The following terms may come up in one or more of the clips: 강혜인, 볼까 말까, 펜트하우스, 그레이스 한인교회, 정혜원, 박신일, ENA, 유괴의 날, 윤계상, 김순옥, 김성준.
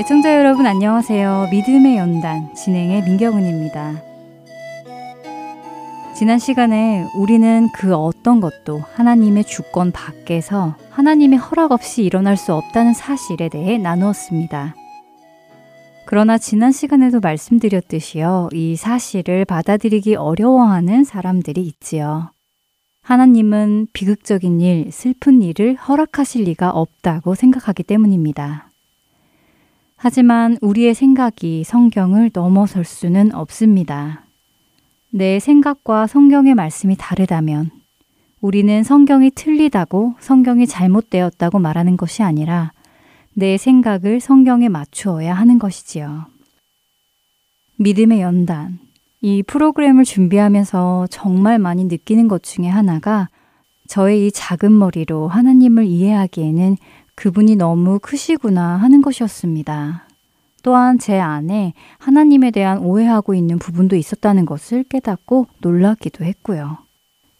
애청자 여러분 안녕하세요. 믿음의 연단 진행의 민경은입니다. 지난 시간에 우리는 그 어떤 것도 하나님의 주권 밖에서 하나님의 허락 없이 일어날 수 없다는 사실에 대해 나누었습니다. 그러나 지난 시간에도 말씀드렸듯이요, 이 사실을 받아들이기 어려워하는 사람들이 있지요. 하나님은 비극적인 일, 슬픈 일을 허락하실 리가 없다고 생각하기 때문입니다. 하지만 우리의 생각이 성경을 넘어설 수는 없습니다. 내 생각과 성경의 말씀이 다르다면 우리는 성경이 틀리다고, 성경이 잘못되었다고 말하는 것이 아니라 내 생각을 성경에 맞추어야 하는 것이지요. 믿음의 연단, 이 프로그램을 준비하면서 정말 많이 느끼는 것 중에 하나가 저의 이 작은 머리로 하나님을 이해하기에는 그분이 너무 크시구나 하는 것이었습니다. 또한 제 안에 하나님에 대한 오해하고 있는 부분도 있었다는 것을 깨닫고 놀라기도 했고요.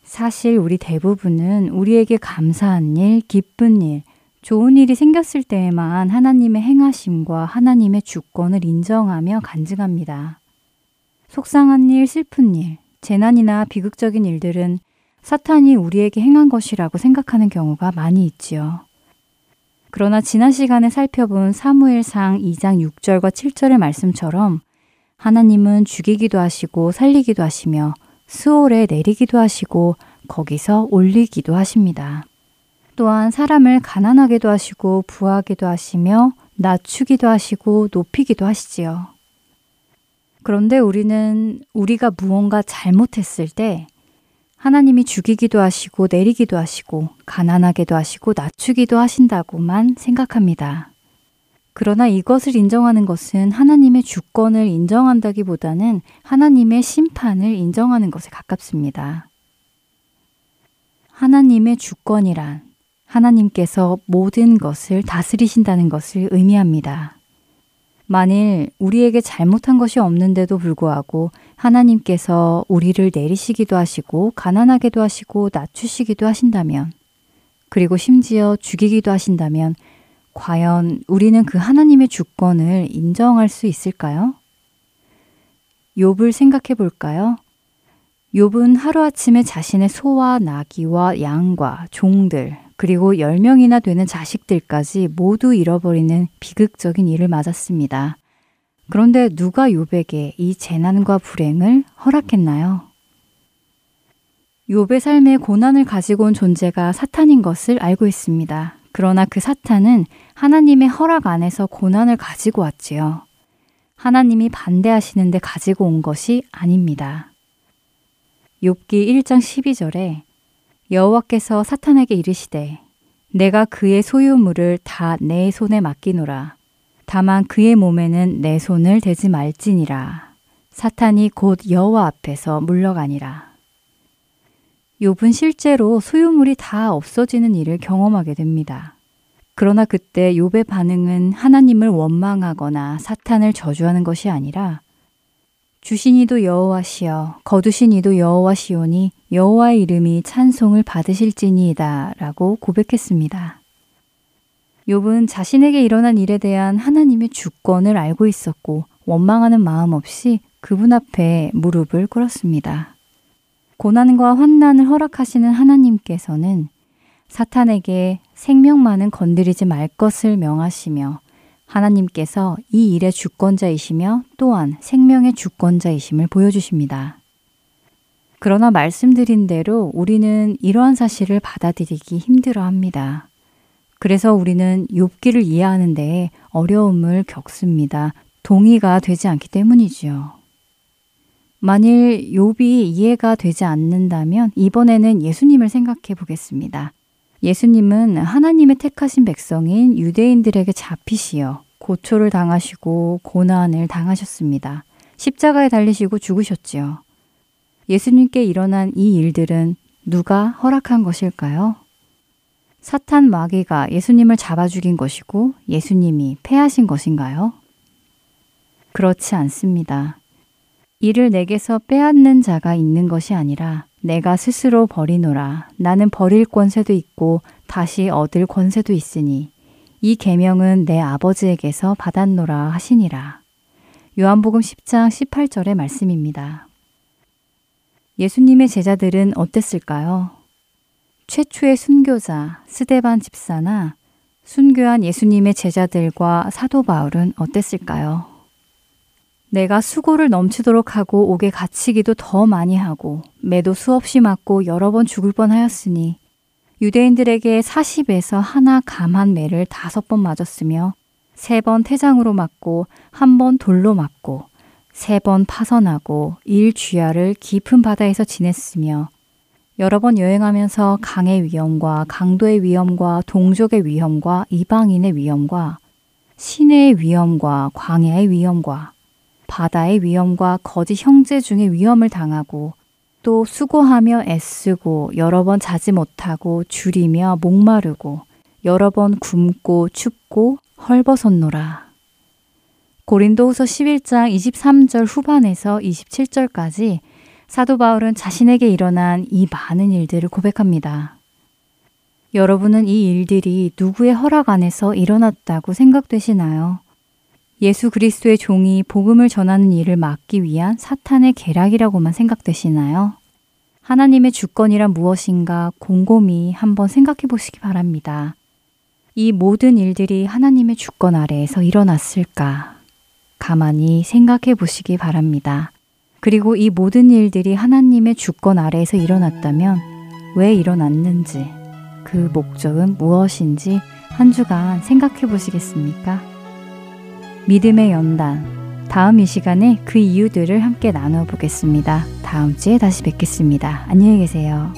사실 우리 대부분은 우리에게 감사한 일, 기쁜 일, 좋은 일이 생겼을 때에만 하나님의 행하심과 하나님의 주권을 인정하며 간증합니다. 속상한 일, 슬픈 일, 재난이나 비극적인 일들은 사탄이 우리에게 행한 것이라고 생각하는 경우가 많이 있지요. 그러나 지난 시간에 살펴본 사무엘상 2장 6절과 7절의 말씀처럼 하나님은 죽이기도 하시고 살리기도 하시며 스올에 내리기도 하시고 거기서 올리기도 하십니다. 또한 사람을 가난하게도 하시고 부하게도 하시며 낮추기도 하시고 높이기도 하시지요. 그런데 우리는 우리가 무언가 잘못했을 때 하나님이 죽이기도 하시고 내리기도 하시고 가난하게도 하시고 낮추기도 하신다고만 생각합니다. 그러나 이것을 인정하는 것은 하나님의 주권을 인정한다기보다는 하나님의 심판을 인정하는 것에 가깝습니다. 하나님의 주권이란 하나님께서 모든 것을 다스리신다는 것을 의미합니다. 만일 우리에게 잘못한 것이 없는데도 불구하고 하나님께서 우리를 내리시기도 하시고 가난하게도 하시고 낮추시기도 하신다면, 그리고 심지어 죽이기도 하신다면 과연 우리는 그 하나님의 주권을 인정할 수 있을까요? 욥을 생각해 볼까요? 욥은 하루아침에 자신의 소와 나귀와 양과 종들, 그리고 10명이나 되는 자식들까지 모두 잃어버리는 비극적인 일을 맞았습니다. 그런데 누가 욥에게 이 재난과 불행을 허락했나요? 욥의 삶에 고난을 가지고 온 존재가 사탄인 것을 알고 있습니다. 그러나 그 사탄은 하나님의 허락 안에서 고난을 가지고 왔지요. 하나님이 반대하시는데 가지고 온 것이 아닙니다. 욥기 1장 12절에 여호와께서 사탄에게 이르시되 내가 그의 소유물을 다 내 손에 맡기노라. 다만 그의 몸에는 내 손을 대지 말지니라. 사탄이 곧 여호와 앞에서 물러가니라. 욥은 실제로 소유물이 다 없어지는 일을 경험하게 됩니다. 그러나 그때 욥의 반응은 하나님을 원망하거나 사탄을 저주하는 것이 아니라 주신 이도 여호와시여 거두신 이도 여호와시오니 여호와의 이름이 찬송을 받으실지니이다 라고 고백했습니다. 욥은 자신에게 일어난 일에 대한 하나님의 주권을 알고 있었고 원망하는 마음 없이 그분 앞에 무릎을 꿇었습니다. 고난과 환난을 허락하시는 하나님께서는 사탄에게 생명만은 건드리지 말 것을 명하시며 하나님께서 이 일의 주권자이시며 또한 생명의 주권자이심을 보여주십니다. 그러나 말씀드린 대로 우리는 이러한 사실을 받아들이기 힘들어합니다. 그래서 우리는 욥기를 이해하는 데 어려움을 겪습니다. 동의가 되지 않기 때문이지요. 만일 욥이 이해가 되지 않는다면 이번에는 예수님을 생각해 보겠습니다. 예수님은 하나님의 택하신 백성인 유대인들에게 잡히시어 고초를 당하시고 고난을 당하셨습니다. 십자가에 달리시고 죽으셨지요. 예수님께 일어난 이 일들은 누가 허락한 것일까요? 사탄 마귀가 예수님을 잡아 죽인 것이고 예수님이 패하신 것인가요? 그렇지 않습니다. 이를 내게서 빼앗는 자가 있는 것이 아니라 내가 스스로 버리노라. 나는 버릴 권세도 있고 다시 얻을 권세도 있으니 이 계명은 내 아버지에게서 받았노라 하시니라. 요한복음 10장 18절의 말씀입니다. 예수님의 제자들은 어땠을까요? 최초의 순교자 스데반 집사나 순교한 예수님의 제자들과 사도 바울은 어땠을까요? 내가 수고를 넘치도록 하고 옥에 갇히기도 더 많이 하고 매도 수없이 맞고 여러 번 죽을 뻔하였으니 유대인들에게 40에서 하나 감한 매를 5번 맞았으며 3번 태장으로 맞고 1번 돌로 맞고 3번 파선하고 1주야를 깊은 바다에서 지냈으며 여러 번 여행하면서 강의 위험과 강도의 위험과 동족의 위험과 이방인의 위험과 시내의 위험과 광야의 위험과 바다의 위험과 거짓 형제 중의 위험을 당하고 또 수고하며 애쓰고 여러 번 자지 못하고 줄이며 목마르고 여러 번 굶고 춥고 헐벗었노라. 고린도후서 11장 23절 후반에서 27절까지 사도 바울은 자신에게 일어난 이 많은 일들을 고백합니다. 여러분은 이 일들이 누구의 허락 안에서 일어났다고 생각되시나요? 예수 그리스도의 종이 복음을 전하는 일을 막기 위한 사탄의 계략이라고만 생각되시나요? 하나님의 주권이란 무엇인가 곰곰이 한번 생각해 보시기 바랍니다. 이 모든 일들이 하나님의 주권 아래에서 일어났을까? 가만히 생각해 보시기 바랍니다. 그리고 이 모든 일들이 하나님의 주권 아래에서 일어났다면 왜 일어났는지, 그 목적은 무엇인지 한 주간 생각해 보시겠습니까? 믿음의 연단. 다음 이 시간에 그 이유들을 함께 나눠보겠습니다. 다음 주에 다시 뵙겠습니다. 안녕히 계세요.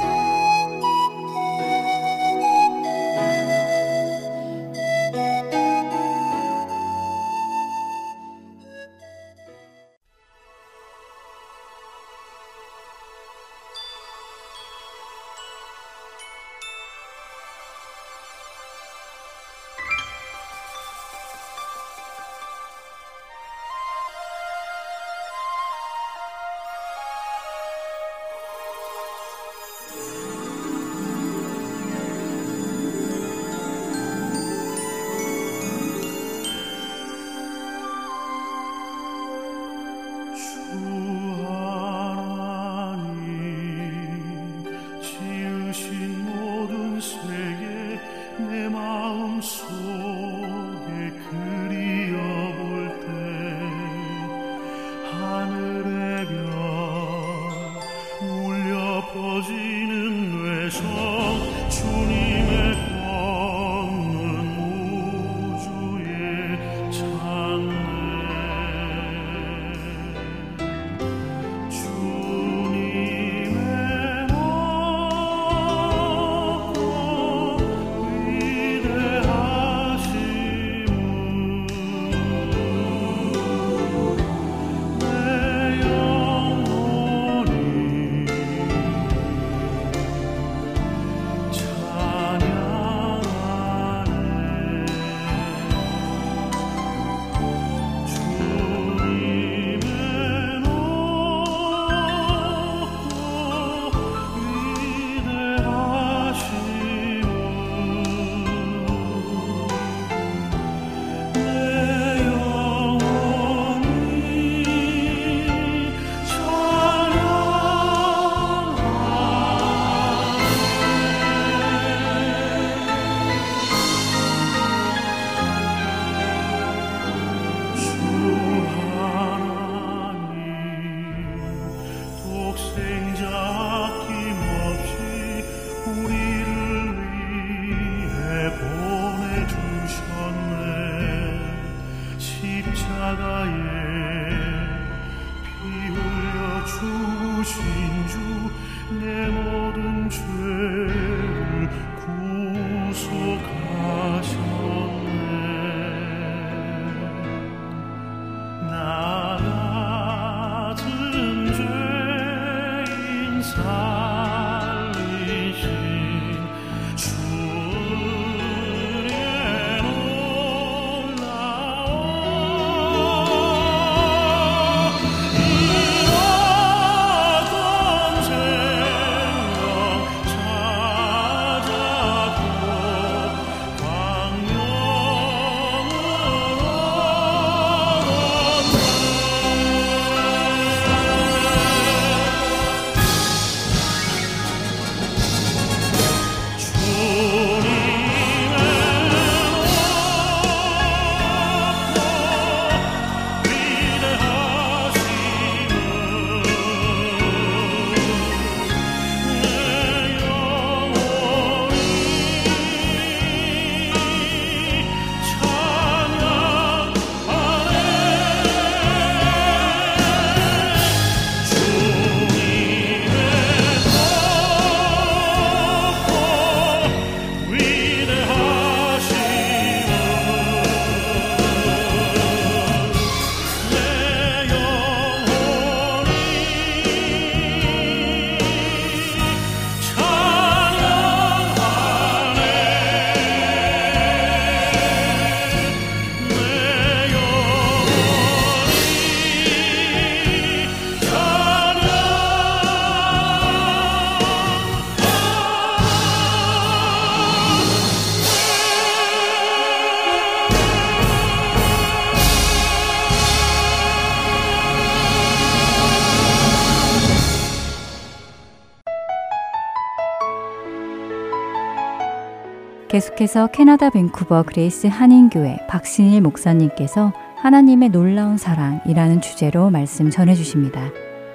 계속해서 캐나다 밴쿠버 그레이스 한인교회 박신일 목사님께서 하나님의 놀라운 사랑이라는 주제로 말씀 전해주십니다.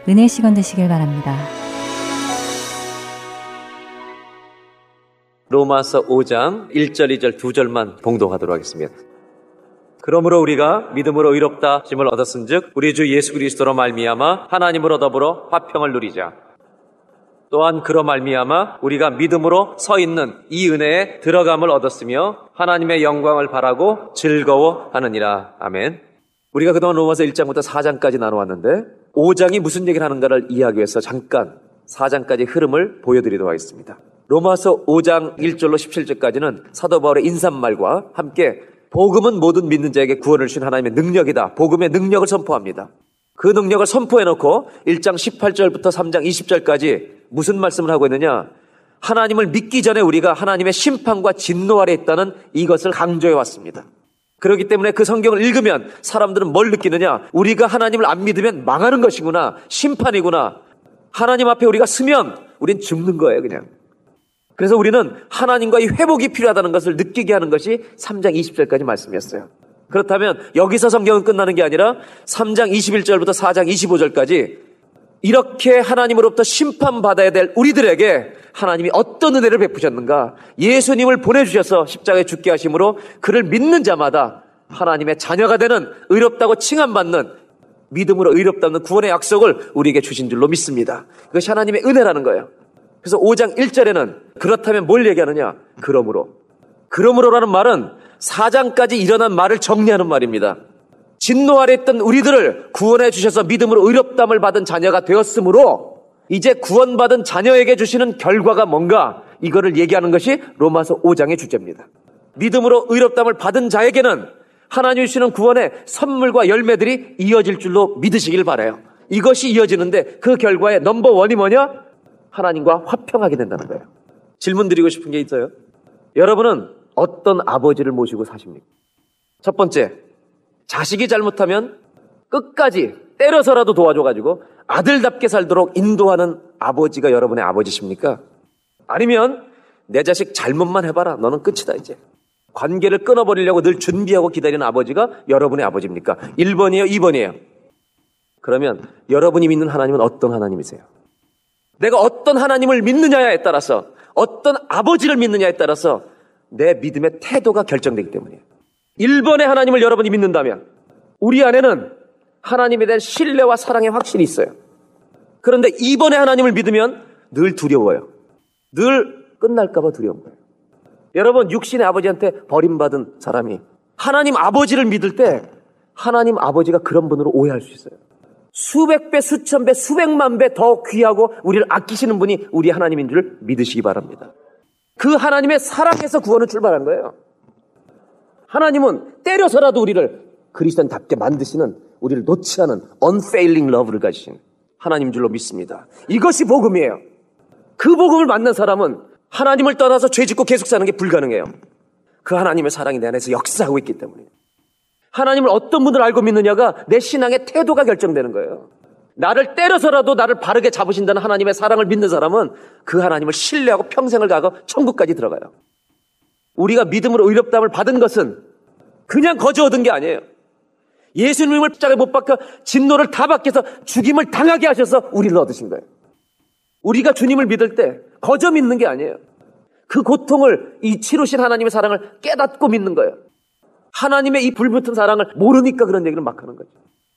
은혜 시간 되시길 바랍니다. 로마서 5장 1절 2절 2절만 봉독하도록 하겠습니다. 그러므로 우리가 믿음으로 의롭다 심을 얻었은즉 우리 주 예수 그리스도로 말미암아 하나님으로 더불어 화평을 누리자. 또한 그로 말미암아 우리가 믿음으로 서 있는 이 은혜에 들어감을 얻었으며 하나님의 영광을 바라고 즐거워하느니라. 아멘. 우리가 그동안 로마서 1장부터 4장까지 나눠왔는데 5장이 무슨 얘기를 하는가를 이해하기 위해서 잠깐 4장까지 흐름을 보여드리도록 하겠습니다. 로마서 5장 1절로 17절까지는 사도 바울의 인사말과 함께 복음은 모든 믿는 자에게 구원을 주신 하나님의 능력이다. 복음의 능력을 선포합니다. 그 능력을 선포해놓고 1장 18절부터 3장 20절까지 무슨 말씀을 하고 있느냐? 하나님을 믿기 전에 우리가 하나님의 심판과 진노 아래 있다는 이것을 강조해 왔습니다. 그렇기 때문에 그 성경을 읽으면 사람들은 뭘 느끼느냐? 우리가 하나님을 안 믿으면 망하는 것이구나, 심판이구나. 하나님 앞에 우리가 서면 우린 죽는 거예요, 그냥. 그래서 우리는 하나님과의 회복이 필요하다는 것을 느끼게 하는 것이 3장 20절까지 말씀이었어요. 그렇다면 여기서 성경은 끝나는 게 아니라 3장 21절부터 4장 25절까지 이렇게 하나님으로부터 심판받아야 될 우리들에게 하나님이 어떤 은혜를 베푸셨는가? 예수님을 보내주셔서 십자가에 죽게 하심으로 그를 믿는 자마다 하나님의 자녀가 되는, 의롭다고 칭함받는, 믿음으로 의롭다는 구원의 약속을 우리에게 주신 줄로 믿습니다. 그것이 하나님의 은혜라는 거예요. 그래서 5장 1절에는 그렇다면 뭘 얘기하느냐? 그러므로. 그러므로라는 말은 4장까지 일어난 말을 정리하는 말입니다. 진노 아래 있던 우리들을 구원해 주셔서 믿음으로 의롭담을 받은 자녀가 되었으므로 이제 구원받은 자녀에게 주시는 결과가 뭔가, 이거를 얘기하는 것이 로마서 5장의 주제입니다. 믿음으로 의롭담을 받은 자에게는 하나님이 주시는 구원의 선물과 열매들이 이어질 줄로 믿으시길 바라요. 이것이 이어지는데 그 결과의 넘버원이 뭐냐? 하나님과 화평하게 된다는 거예요. 질문 드리고 싶은 게 있어요. 여러분은 어떤 아버지를 모시고 사십니까? 첫 번째, 자식이 잘못하면 끝까지 때려서라도 도와줘가지고 아들답게 살도록 인도하는 아버지가 여러분의 아버지십니까? 아니면 내 자식 잘못만 해봐라, 너는 끝이다 이제, 관계를 끊어버리려고 늘 준비하고 기다리는 아버지가 여러분의 아버지입니까? 1번이에요? 2번이에요? 그러면 여러분이 믿는 하나님은 어떤 하나님이세요? 내가 어떤 하나님을 믿느냐에 따라서, 어떤 아버지를 믿느냐에 따라서 내 믿음의 태도가 결정되기 때문이에요. 1번의 하나님을 여러분이 믿는다면 우리 안에는 하나님에 대한 신뢰와 사랑의 확신이 있어요. 그런데 2번의 하나님을 믿으면 늘 두려워요. 늘 끝날까 봐 두려운 거예요. 여러분, 육신의 아버지한테 버림받은 사람이 하나님 아버지를 믿을 때 하나님 아버지가 그런 분으로 오해할 수 있어요. 수백 배, 수천 배, 수백만 배 더 귀하고 우리를 아끼시는 분이 우리 하나님인 줄 믿으시기 바랍니다. 그 하나님의 사랑에서 구원을 출발한 거예요. 하나님은 때려서라도 우리를 그리스도인답게 만드시는, 우리를 놓지 않은 unfailing love를 가지신 하나님인 줄로 믿습니다. 이것이 복음이에요. 그 복음을 만난 사람은 하나님을 떠나서 죄짓고 계속 사는 게 불가능해요. 그 하나님의 사랑이 내 안에서 역사하고 있기 때문에. 하나님을 어떤 분을 알고 믿느냐가 내 신앙의 태도가 결정되는 거예요. 나를 때려서라도 나를 바르게 잡으신다는 하나님의 사랑을 믿는 사람은 그 하나님을 신뢰하고 평생을 가고 천국까지 들어가요. 우리가 믿음으로 의롭다함을 받은 것은 그냥 거저 얻은 게 아니에요. 예수님을 십자가에 못 박혀 진노를 다 받게서 죽임을 당하게 하셔서 우리를 얻으신 거예요. 우리가 주님을 믿을 때 거저 믿는 게 아니에요. 그 고통을, 이 치루신 하나님의 사랑을 깨닫고 믿는 거예요. 하나님의 이 불붙은 사랑을 모르니까 그런 얘기를 막 하는 거죠.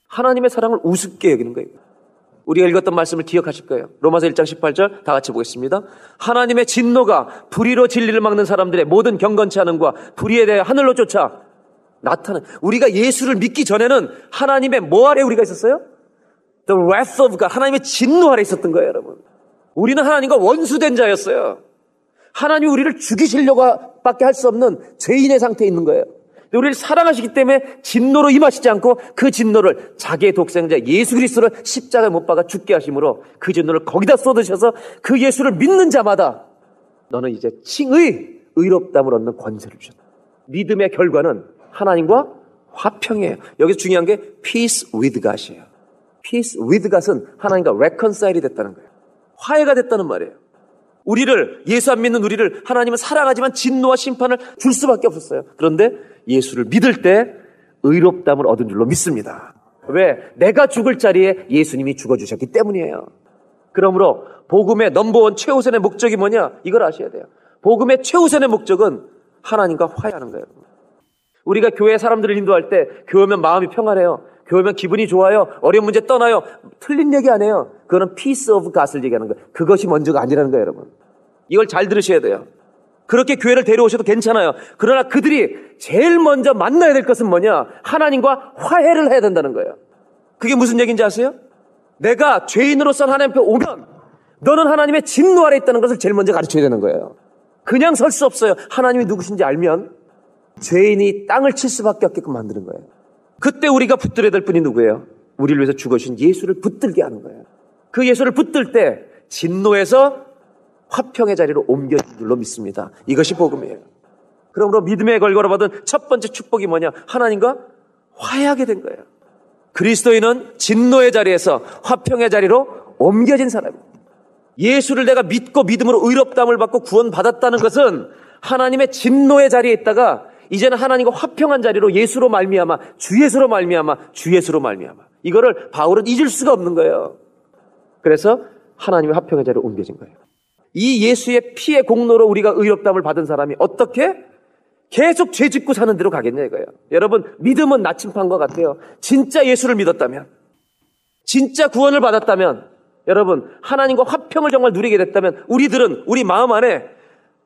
하나님의 사랑을 우습게 여기는 거예요. 우리가 읽었던 말씀을 기억하실 거예요. 로마서 1장 18절 다 같이 보겠습니다. 하나님의 진노가 불의로 진리를 막는 사람들의 모든 경건치 않음과 불의에 대해 하늘로 쫓아 나타나. 우리가 예수를 믿기 전에는 하나님의 뭐 아래 우리가 있었어요? The wrath of God, 하나님의 진노 아래 있었던 거예요, 여러분. 우리는 하나님과 원수된 자였어요. 하나님이 우리를 죽이시려고 밖에 할 수 없는 죄인의 상태에 있는 거예요. 우리를 사랑하시기 때문에 진노로 임하시지 않고 그 진노를 자기의 독생자 예수 그리스도를 십자가에 못 박아 죽게 하심으로 그 진노를 거기다 쏟으셔서 그 예수를 믿는 자마다 너는 이제 칭의 의롭다함을 얻는 권세를 주셨다. 믿음의 결과는 하나님과 화평이에요. 여기서 중요한 게 peace with God이에요. peace with God은 하나님과 reconcile이 됐다는 거예요. 화해가 됐다는 말이에요. 우리를, 예수 안 믿는 우리를 하나님은 사랑하지만 진노와 심판을 줄 수밖에 없었어요. 그런데 예수를 믿을 때 의롭다함을 얻은 줄로 믿습니다. 왜? 내가 죽을 자리에 예수님이 죽어주셨기 때문이에요. 그러므로 복음의 넘버원 최우선의 목적이 뭐냐? 이걸 아셔야 돼요. 복음의 최우선의 목적은 하나님과 화해하는 거예요. 우리가 교회 사람들을 인도할 때 교회면 마음이 평안해요. 교회면 기분이 좋아요. 어려운 문제 떠나요. 틀린 얘기 안 해요. 그거는 peace of God을 얘기하는 거예요. 그것이 먼저가 아니라는 거예요, 여러분. 이걸 잘 들으셔야 돼요. 그렇게 교회를 데려오셔도 괜찮아요. 그러나 그들이 제일 먼저 만나야 될 것은 뭐냐? 하나님과 화해를 해야 된다는 거예요. 그게 무슨 얘기인지 아세요? 내가 죄인으로서 하나님 앞에 오면 너는 하나님의 진노 아래 있다는 것을 제일 먼저 가르쳐야 되는 거예요. 그냥 설 수 없어요. 하나님이 누구신지 알면 죄인이 땅을 칠 수밖에 없게끔 만드는 거예요. 그때 우리가 붙들어야 될 분이 누구예요? 우리를 위해서 죽으신 예수를 붙들게 하는 거예요. 그 예수를 붙들 때 진노에서 화평의 자리로 옮겨진 줄로 믿습니다. 이것이 복음이에요. 그러므로 믿음의 걸거로 받은 첫 번째 축복이 뭐냐? 하나님과 화해하게 된 거예요. 그리스도인은 진노의 자리에서 화평의 자리로 옮겨진 사람이에요. 예수를 내가 믿고 믿음으로 의롭다함을 받고 구원받았다는 것은 하나님의 진노의 자리에 있다가 이제는 하나님과 화평한 자리로 예수로 말미암아, 주 예수로 말미암아, 주 예수로 말미암아. 이거를 바울은 잊을 수가 없는 거예요. 그래서 하나님의 화평의 자리로 옮겨진 거예요. 이 예수의 피의 공로로 우리가 의롭다함을 받은 사람이 어떻게 계속 죄짓고 사는 대로 가겠냐 이거예요. 여러분, 믿음은 나침판과 같아요. 진짜 예수를 믿었다면, 진짜 구원을 받았다면, 여러분 하나님과 화평을 정말 누리게 됐다면 우리들은 우리 마음 안에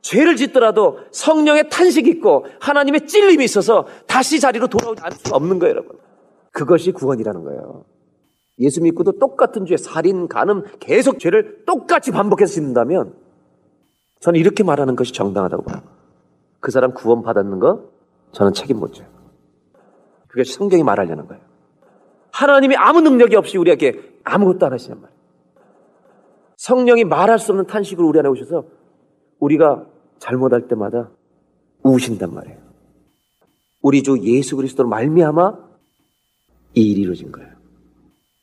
죄를 짓더라도 성령의 탄식이 있고 하나님의 찔림이 있어서 다시 자리로 돌아오지 않을 수가 없는 거예요, 여러분. 그것이 구원이라는 거예요. 예수 믿고도 똑같은 죄, 살인, 간음, 계속 죄를 똑같이 반복해서 짓는다면 저는 이렇게 말하는 것이 정당하다고 봐요. 그 사람 구원 받았는 거 저는 책임 못 져요. 그게 성경이 말하려는 거예요. 하나님이 아무 능력이 없이 우리에게 아무것도 안 하시는 말이에요. 성령이 말할 수 없는 탄식을 우리 안에 오셔서 우리가 잘못할 때마다 우신단 말이에요. 우리 주 예수 그리스도로 말미암아 이 일이 이루어진 거예요.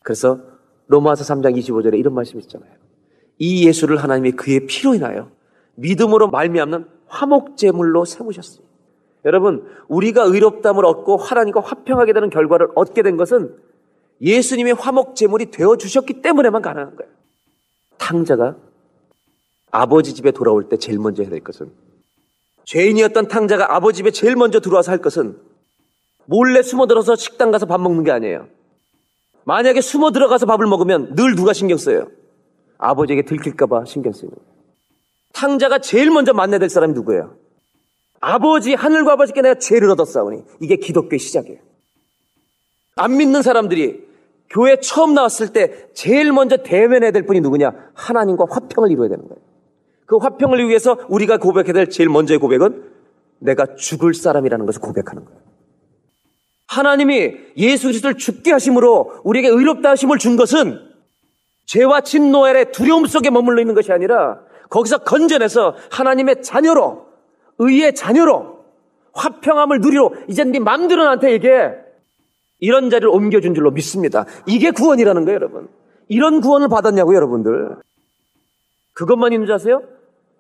그래서 로마서 3장 25절에 이런 말씀이 있잖아요. 이 예수를 하나님이 그의 피로 인하여 믿음으로 말미암는 화목제물로 세우셨어요. 여러분, 우리가 의롭다함을 얻고 하나님과 화평하게 되는 결과를 얻게 된 것은 예수님의 화목제물이 되어주셨기 때문에만 가능한 거예요. 탕자가 아버지 집에 돌아올 때 제일 먼저 해야 될 것은, 죄인이었던 탕자가 아버지 집에 제일 먼저 들어와서 할 것은 몰래 숨어들어서 식당 가서 밥 먹는 게 아니에요. 만약에 숨어 들어가서 밥을 먹으면 늘 누가 신경 써요? 아버지에게 들킬까 봐 신경 쓰는 거예요. 탕자가 제일 먼저 만나야 될 사람이 누구예요? 아버지, 하늘과 아버지께 내가 죄를 얻었사오니. 이게 기독교의 시작이에요. 안 믿는 사람들이 교회 처음 나왔을 때 제일 먼저 대면해야 될 분이 누구냐? 하나님과 화평을 이루어야 되는 거예요. 그 화평을 위해서 우리가 고백해야 될 제일 먼저의 고백은 내가 죽을 사람이라는 것을 고백하는 거예요. 하나님이 예수 그리스도를 죽게 하심으로 우리에게 의롭다 하심을 준 것은 죄와 진노엘의 두려움 속에 머물러 있는 것이 아니라 거기서 건져내서 하나님의 자녀로, 의의 자녀로 화평함을 누리러 이제 네 마음대로 나한테 얘기해. 이런 자리를 옮겨준 줄로 믿습니다. 이게 구원이라는 거예요, 여러분. 이런 구원을 받았냐고요, 여러분들. 그것만 있는 줄 아세요?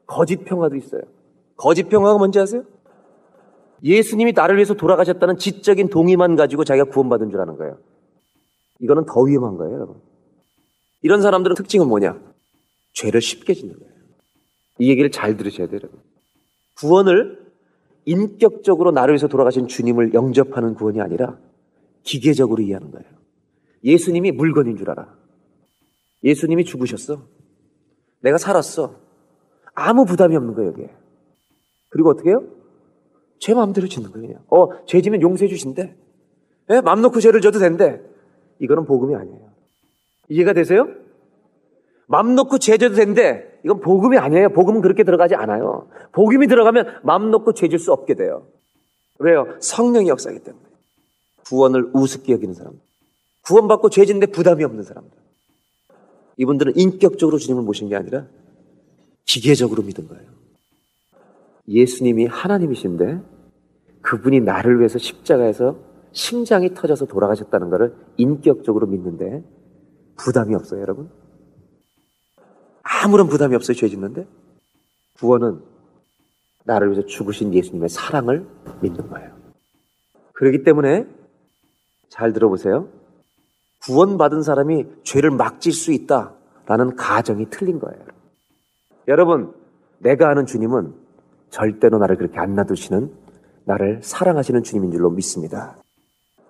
거짓 평화도 있어요. 거짓 평화가 뭔지 아세요? 예수님이 나를 위해서 돌아가셨다는 지적인 동의만 가지고 자기가 구원받은 줄 아는 거예요. 이거는 더 위험한 거예요, 여러분. 이런 사람들은 특징은 뭐냐? 죄를 쉽게 짓는 거예요. 이 얘기를 잘 들으셔야 돼요, 여러분. 구원을 인격적으로 나를 위해서 돌아가신 주님을 영접하는 구원이 아니라 기계적으로 이해하는 거예요. 예수님이 물건인 줄 알아. 예수님이 죽으셨어. 내가 살았어. 아무 부담이 없는 거예요, 여기에. 그리고 어떻게 해요? 제 마음대로 짓는 거예요. 죄 지면 용서해 주신대. 예? 맘 놓고 죄를 져도 된대. 이거는 복음이 아니에요. 이해가 되세요? 맘 놓고 죄 져도 된대. 이건 복음이 아니에요. 복음은 그렇게 들어가지 않아요. 복음이 들어가면 맘 놓고 죄 질 수 없게 돼요. 왜요? 성령의 역사이기 때문에. 구원을 우습게 여기는 사람들, 구원받고 죄 짓는데 부담이 없는 사람들, 이분들은 인격적으로 주님을 모신 게 아니라 기계적으로 믿은 거예요. 예수님이 하나님이신데 그분이 나를 위해서 십자가에서 심장이 터져서 돌아가셨다는 것을 인격적으로 믿는데 부담이 없어요, 여러분. 아무런 부담이 없어요, 죄 짓는데. 구원은 나를 위해서 죽으신 예수님의 사랑을 믿는 거예요. 그렇기 때문에 잘 들어보세요. 구원받은 사람이 죄를 막 질 수 있다라는 가정이 틀린 거예요. 여러분, 내가 아는 주님은 절대로 나를 그렇게 안 놔두시는, 나를 사랑하시는 주님인 줄로 믿습니다.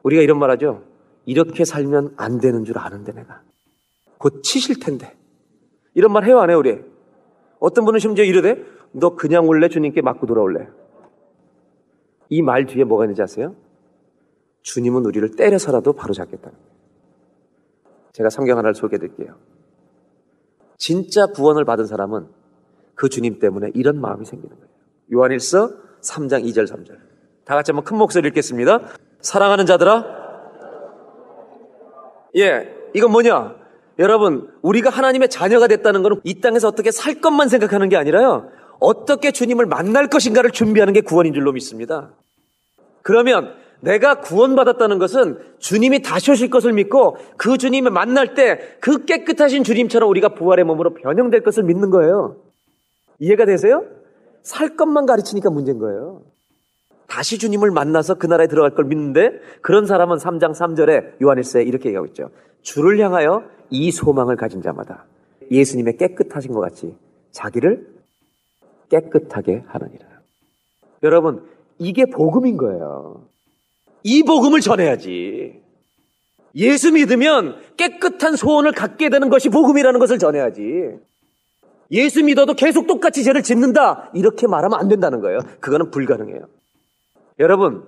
우리가 이런 말 하죠. 이렇게 살면 안 되는 줄 아는데 내가. 곧 치실 텐데. 이런 말 해요, 안 해요, 우리? 어떤 분은 심지어 이러대. 너 그냥 올래? 주님께 맞고 돌아올래? 이 말 뒤에 뭐가 있는지 아세요? 주님은 우리를 때려서라도 바로잡겠다는 거예요. 제가 성경 하나를 소개해드릴게요. 진짜 구원을 받은 사람은 그 주님 때문에 이런 마음이 생기는 거예요. 요한일서 3장 2절 3절 다 같이 한번 큰 목소리를 읽겠습니다. 사랑하는 자들아. 예, 이건 뭐냐? 여러분, 우리가 하나님의 자녀가 됐다는 것은 이 땅에서 어떻게 살 것만 생각하는 게 아니라요, 어떻게 주님을 만날 것인가를 준비하는 게 구원인 줄로 믿습니다. 그러면 내가 구원받았다는 것은 주님이 다시 오실 것을 믿고 그 주님을 만날 때 그 깨끗하신 주님처럼 우리가 부활의 몸으로 변형될 것을 믿는 거예요. 이해가 되세요? 살 것만 가르치니까 문제인 거예요. 다시 주님을 만나서 그 나라에 들어갈 걸 믿는데, 그런 사람은 3장 3절에 요한일서에 이렇게 얘기하고 있죠. 주를 향하여 이 소망을 가진 자마다 예수님의 깨끗하신 것 같이 자기를 깨끗하게 하느니라. 여러분, 이게 복음인 거예요. 이 복음을 전해야지. 예수 믿으면 깨끗한 소원을 갖게 되는 것이 복음이라는 것을 전해야지. 예수 믿어도 계속 똑같이 죄를 짓는다, 이렇게 말하면 안 된다는 거예요. 그거는 불가능해요. 여러분,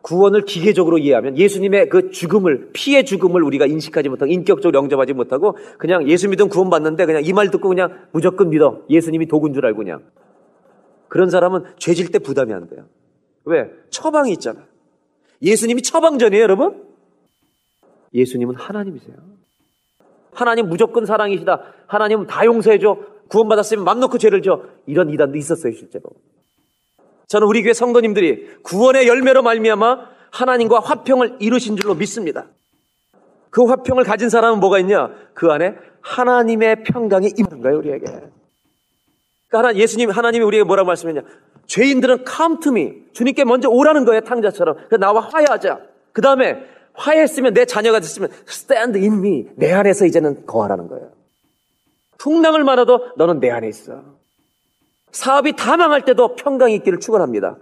구원을 기계적으로 이해하면 예수님의 그 죽음을, 피의 죽음을 우리가 인식하지 못하고 인격적으로 영접하지 못하고 그냥 예수 믿으면 구원받는데 그냥 이 말 듣고 그냥 무조건 믿어. 예수님이 도구인 줄 알고 그냥. 그런 사람은 죄 질 때 부담이 안 돼요. 왜? 처방이 있잖아. 예수님이 처방전이에요, 여러분? 예수님은 하나님이세요. 하나님 무조건 사랑이시다. 하나님은 다 용서해줘. 구원받았으면 맘 놓고 죄를 져. 이런 이단도 있었어요, 실제로. 저는 우리 교회 성도님들이 구원의 열매로 말미암아 하나님과 화평을 이루신 줄로 믿습니다. 그 화평을 가진 사람은 뭐가 있냐? 그 안에 하나님의 평강이 임하는 거예요, 우리에게. 그러니까 하나님이 우리에게 뭐라고 말씀했냐? 죄인들은 come to me. 주님께 먼저 오라는 거예요, 탕자처럼. 그래서 나와 화해하자. 그 다음에 화해했으면, 내 자녀가 됐으면 stand in me. 내 안에서 이제는 거하라는 거예요. 풍랑을 만나도 너는 내 안에 있어. 사업이 다 망할 때도 평강이 있기를 축원합니다.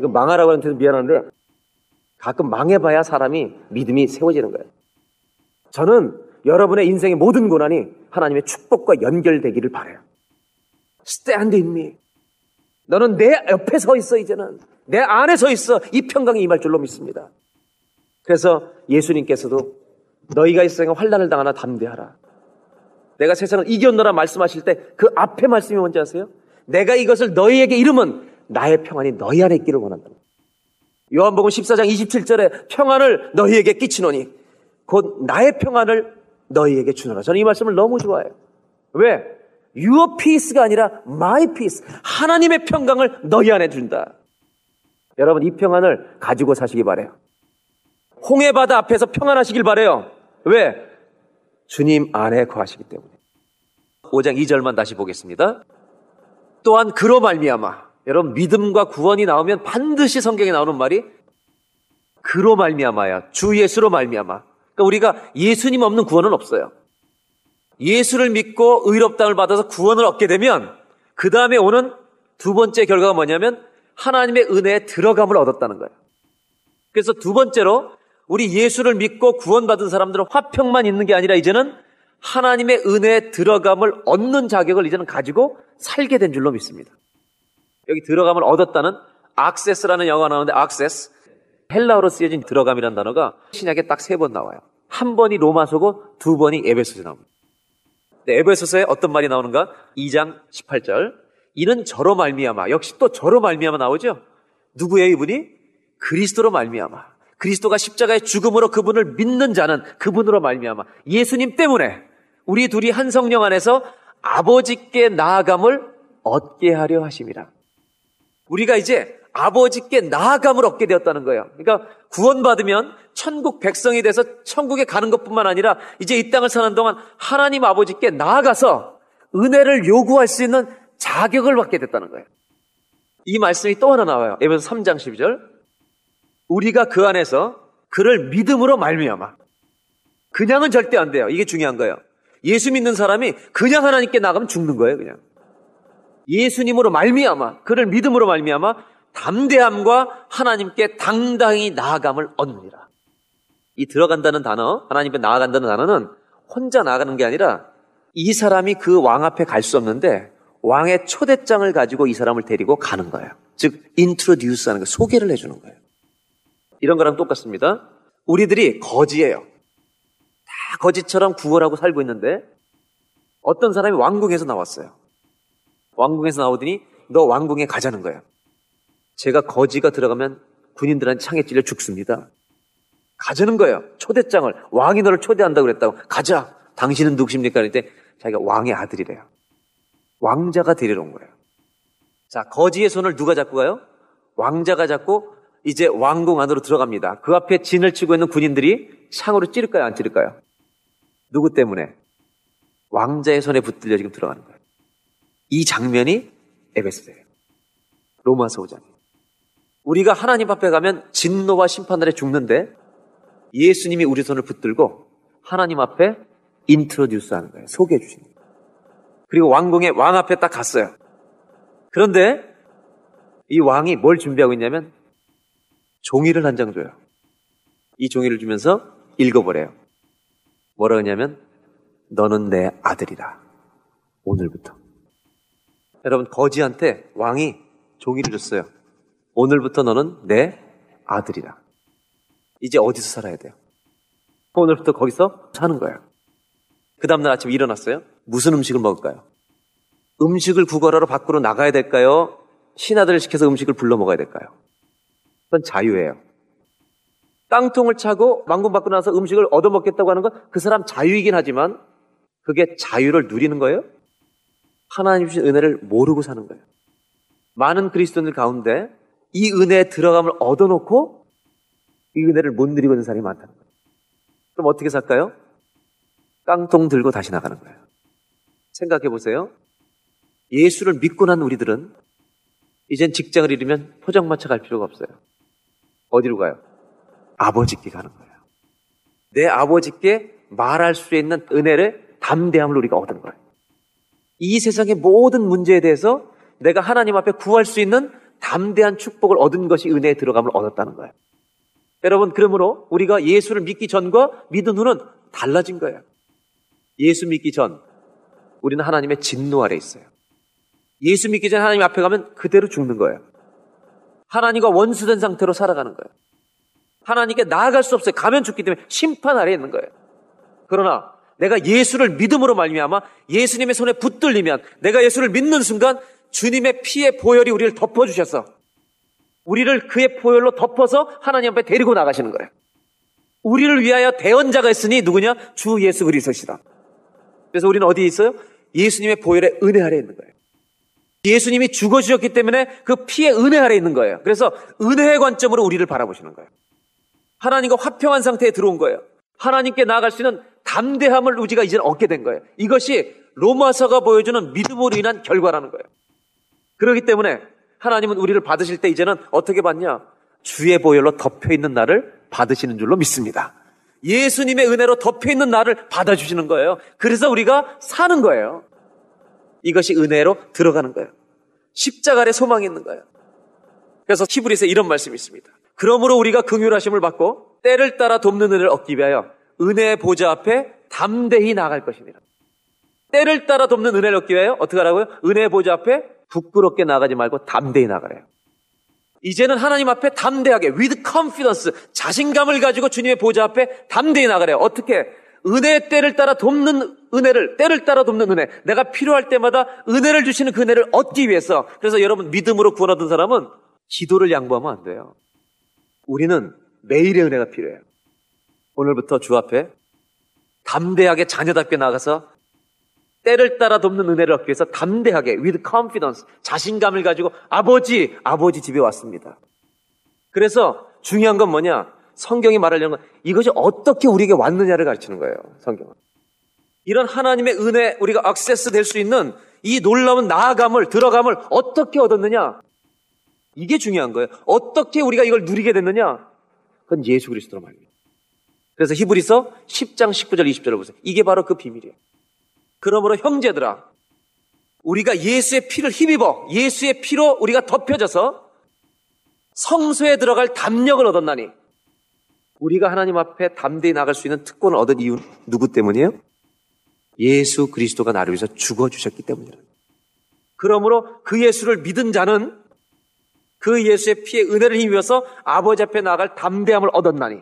이거 망하라고 하는 데서 미안한데 가끔 망해봐야 사람이 믿음이 세워지는 거예요. 저는 여러분의 인생의 모든 고난이 하나님의 축복과 연결되기를 바라요. stand in me. 너는 내 옆에 서 있어. 이제는 내 안에 서 있어. 이 평강이 임할 줄로 믿습니다. 그래서 예수님께서도 너희가 있으니까 환난을 당하나 담대하라. 내가 세상을 이겼노라 말씀하실 때 그 앞에 말씀이 뭔지 아세요? 내가 이것을 너희에게 이름은 나의 평안이 너희 안에 있기를 원한다. 요한복음 14장 27절에 평안을 너희에게 끼치노니 곧 나의 평안을 너희에게 주노라. 저는 이 말씀을 너무 좋아해요. 왜? Your peace가 아니라 my peace. 하나님의 평강을 너희 안에 준다. 여러분 이 평안을 가지고 사시기 바래요. 홍해바다 앞에서 평안하시길 바래요. 왜? 주님 안에 거하시기 때문에. 5장 2절만 다시 보겠습니다. 또한 그로 말미암아. 여러분 믿음과 구원이 나오면 반드시 성경에 나오는 말이 그로 말미암아야. 주 예수로 말미암아. 그러니까 우리가 예수님 없는 구원은 없어요. 예수를 믿고 의롭다함을 받아서 구원을 얻게 되면 그 다음에 오는 두 번째 결과가 뭐냐면 하나님의 은혜에 들어감을 얻었다는 거예요. 그래서 두 번째로 우리 예수를 믿고 구원받은 사람들은 화평만 있는 게 아니라 이제는 하나님의 은혜에 들어감을 얻는 자격을 이제는 가지고 살게 된 줄로 믿습니다. 여기 들어감을 얻었다는 악세스라는 영어가 나오는데 악세스, 헬라어로 쓰여진 들어감이라는 단어가 신약에 딱 세 번 나와요. 한 번이 로마서고 두 번이 에베소서에 나옵니다. 네, 에베소서에 어떤 말이 나오는가? 2장 18절. 이는 저로 말미암아. 역시 또 저로 말미암아 나오죠. 누구예요 이분이? 그리스도로 말미암아. 그리스도가 십자가의 죽음으로 그분을 믿는 자는 그분으로 말미암아. 예수님 때문에 우리 둘이 한 성령 안에서 아버지께 나아감을 얻게 하려 하심이라. 우리가 이제 아버지께 나아감을 얻게 되었다는 거예요. 그러니까 구원받으면 천국 백성이 돼서 천국에 가는 것뿐만 아니라 이제 이 땅을 사는 동안 하나님 아버지께 나아가서 은혜를 요구할 수 있는 자격을 받게 됐다는 거예요. 이 말씀이 또 하나 나와요. 에베소서 3장 12절. 우리가 그 안에서 그를 믿음으로 말미암아. 그냥은 절대 안 돼요. 이게 중요한 거예요. 예수 믿는 사람이 그냥 하나님께 나가면 죽는 거예요. 그냥 예수님으로 말미암아. 그를 믿음으로 말미암아 담대함과 하나님께 당당히 나아감을 얻느니라. 이 들어간다는 단어, 하나님께 나아간다는 단어는 혼자 나아가는 게 아니라 이 사람이 그 왕 앞에 갈 수 없는데 왕의 초대장을 가지고 이 사람을 데리고 가는 거예요. 즉 인트로듀스 하는 거, 소개를 해주는 거예요. 이런 거랑 똑같습니다. 우리들이 거지예요. 다 거지처럼 구걸하고 살고 있는데 어떤 사람이 왕궁에서 나왔어요. 왕궁에서 나오더니 너 왕궁에 가자는 거예요. 제가 거지가 들어가면 군인들한테 창에 찔려 죽습니다. 가자는 거예요. 초대장을. 왕이 너를 초대한다고 그랬다고. 가자. 당신은 누구십니까? 그랬더니 자기가 왕의 아들이래요. 왕자가 데리러 온 거예요. 자, 거지의 손을 누가 잡고 가요? 왕자가 잡고 이제 왕궁 안으로 들어갑니다. 그 앞에 진을 치고 있는 군인들이 창으로 찌를까요? 안 찌를까요? 누구 때문에? 왕자의 손에 붙들려 지금 들어가는 거예요. 이 장면이 에베소서예요. 로마서 5장. 우리가 하나님 앞에 가면 진노와 심판날에 죽는데 예수님이 우리 손을 붙들고 하나님 앞에 인트로듀스 하는 거예요. 소개해 주시는 거예요. 그리고 왕궁의 왕 앞에 딱 갔어요. 그런데 이 왕이 뭘 준비하고 있냐면 종이를 한 장 줘요. 이 종이를 주면서 읽어보래요. 뭐라 하냐면 너는 내 아들이라. 오늘부터. 여러분 거지한테 왕이 종이를 줬어요. 오늘부터 너는 내 아들이라. 이제 어디서 살아야 돼요? 오늘부터 거기서 사는 거예요. 그 다음날 아침에 일어났어요. 무슨 음식을 먹을까요? 음식을 구걸하러 밖으로 나가야 될까요? 신하들을 시켜서 음식을 불러 먹어야 될까요? 그건 자유예요. 땅통을 차고 왕궁 밖으로 나와서 음식을 얻어먹겠다고 하는 건 그 사람 자유이긴 하지만 그게 자유를 누리는 거예요? 하나님 주신 은혜를 모르고 사는 거예요. 많은 그리스도인들 가운데 이 은혜에 들어감을 얻어놓고 이 은혜를 못 누리고 있는 사람이 많다는 거예요. 그럼 어떻게 살까요? 깡통 들고 다시 나가는 거예요. 생각해 보세요. 예수를 믿고 난 우리들은 이젠 직장을 잃으면 포장마차 갈 필요가 없어요. 어디로 가요? 아버지께 가는 거예요. 내 아버지께 말할 수 있는 은혜를 담대함을 우리가 얻은 거예요. 이 세상의 모든 문제에 대해서 내가 하나님 앞에 구할 수 있는 담대한 축복을 얻은 것이 은혜에 들어감을 얻었다는 거예요. 여러분 그러므로 우리가 예수를 믿기 전과 믿은 후는 달라진 거예요. 예수 믿기 전 우리는 하나님의 진노 아래 있어요. 예수 믿기 전 하나님 앞에 가면 그대로 죽는 거예요. 하나님과 원수된 상태로 살아가는 거예요. 하나님께 나아갈 수 없어요. 가면 죽기 때문에 심판 아래에 있는 거예요. 그러나 내가 예수를 믿음으로 말미암아 예수님의 손에 붙들리면, 내가 예수를 믿는 순간 주님의 피의 보혈이 우리를 덮어주셔서 우리를 그의 보혈로 덮어서 하나님 앞에 데리고 나가시는 거예요. 우리를 위하여 대언자가 있으니 누구냐? 주 예수 그리스도시다. 그래서 우리는 어디에 있어요? 예수님의 보혈의 은혜 아래 있는 거예요. 예수님이 죽어주셨기 때문에 그 피의 은혜 아래 있는 거예요. 그래서 은혜의 관점으로 우리를 바라보시는 거예요. 하나님과 화평한 상태에 들어온 거예요. 하나님께 나아갈 수 있는 담대함을 우리가 이제는 얻게 된 거예요. 이것이 로마서가 보여주는 믿음으로 인한 결과라는 거예요. 그렇기 때문에 하나님은 우리를 받으실 때 이제는 어떻게 받냐? 주의 보혈로 덮여있는 나를 받으시는 줄로 믿습니다. 예수님의 은혜로 덮여있는 나를 받아주시는 거예요. 그래서 우리가 사는 거예요. 이것이 은혜로 들어가는 거예요. 십자가 아래 소망이 있는 거예요. 그래서 히브리서에 이런 말씀이 있습니다. 그러므로 우리가 긍휼하심을 받고 때를 따라 돕는 은혜를 얻기 위하여 은혜의 보좌 앞에 담대히 나아갈 것입니다. 때를 따라 돕는 은혜를 얻기 위하여 어떻게 하라고요? 은혜의 보좌 앞에 부끄럽게 나가지 말고 담대히 나가래요. 이제는 하나님 앞에 담대하게, with confidence, 자신감을 가지고 주님의 보좌 앞에 담대히 나가래요. 어떻게? 은혜의 때를 따라 돕는 은혜를, 때를 따라 돕는 은혜, 내가 필요할 때마다 은혜를 주시는 그 은혜를 얻기 위해서. 그래서 여러분, 믿음으로 구원 얻은 사람은 기도를 양보하면 안 돼요. 우리는 매일의 은혜가 필요해요. 오늘부터 주 앞에 담대하게 자녀답게 나가서 때를 따라 돕는 은혜를 얻기 위해서 담대하게, with confidence, 자신감을 가지고 아버지 집에 왔습니다. 그래서 중요한 건 뭐냐? 성경이 말하려는 건 이것이 어떻게 우리에게 왔느냐를 가르치는 거예요, 성경은. 이런 하나님의 은혜, 우리가 액세스 될 수 있는 이 놀라운 나아감을, 들어감을 어떻게 얻었느냐? 이게 중요한 거예요. 어떻게 우리가 이걸 누리게 됐느냐? 그건 예수 그리스도로 말입니다. 그래서 히브리서 10장 19절 20절을 보세요. 이게 바로 그 비밀이에요. 그러므로 형제들아, 우리가 예수의 피를 힘입어 예수의 피로 우리가 덮여져서 성소에 들어갈 담력을 얻었나니. 우리가 하나님 앞에 담대히 나갈 수 있는 특권을 얻은 이유는 누구 때문이에요? 예수 그리스도가 나를 위해서 죽어주셨기 때문이라. 그러므로 그 예수를 믿은 자는 그 예수의 피의 은혜를 힘입어서 아버지 앞에 나아갈 담대함을 얻었나니.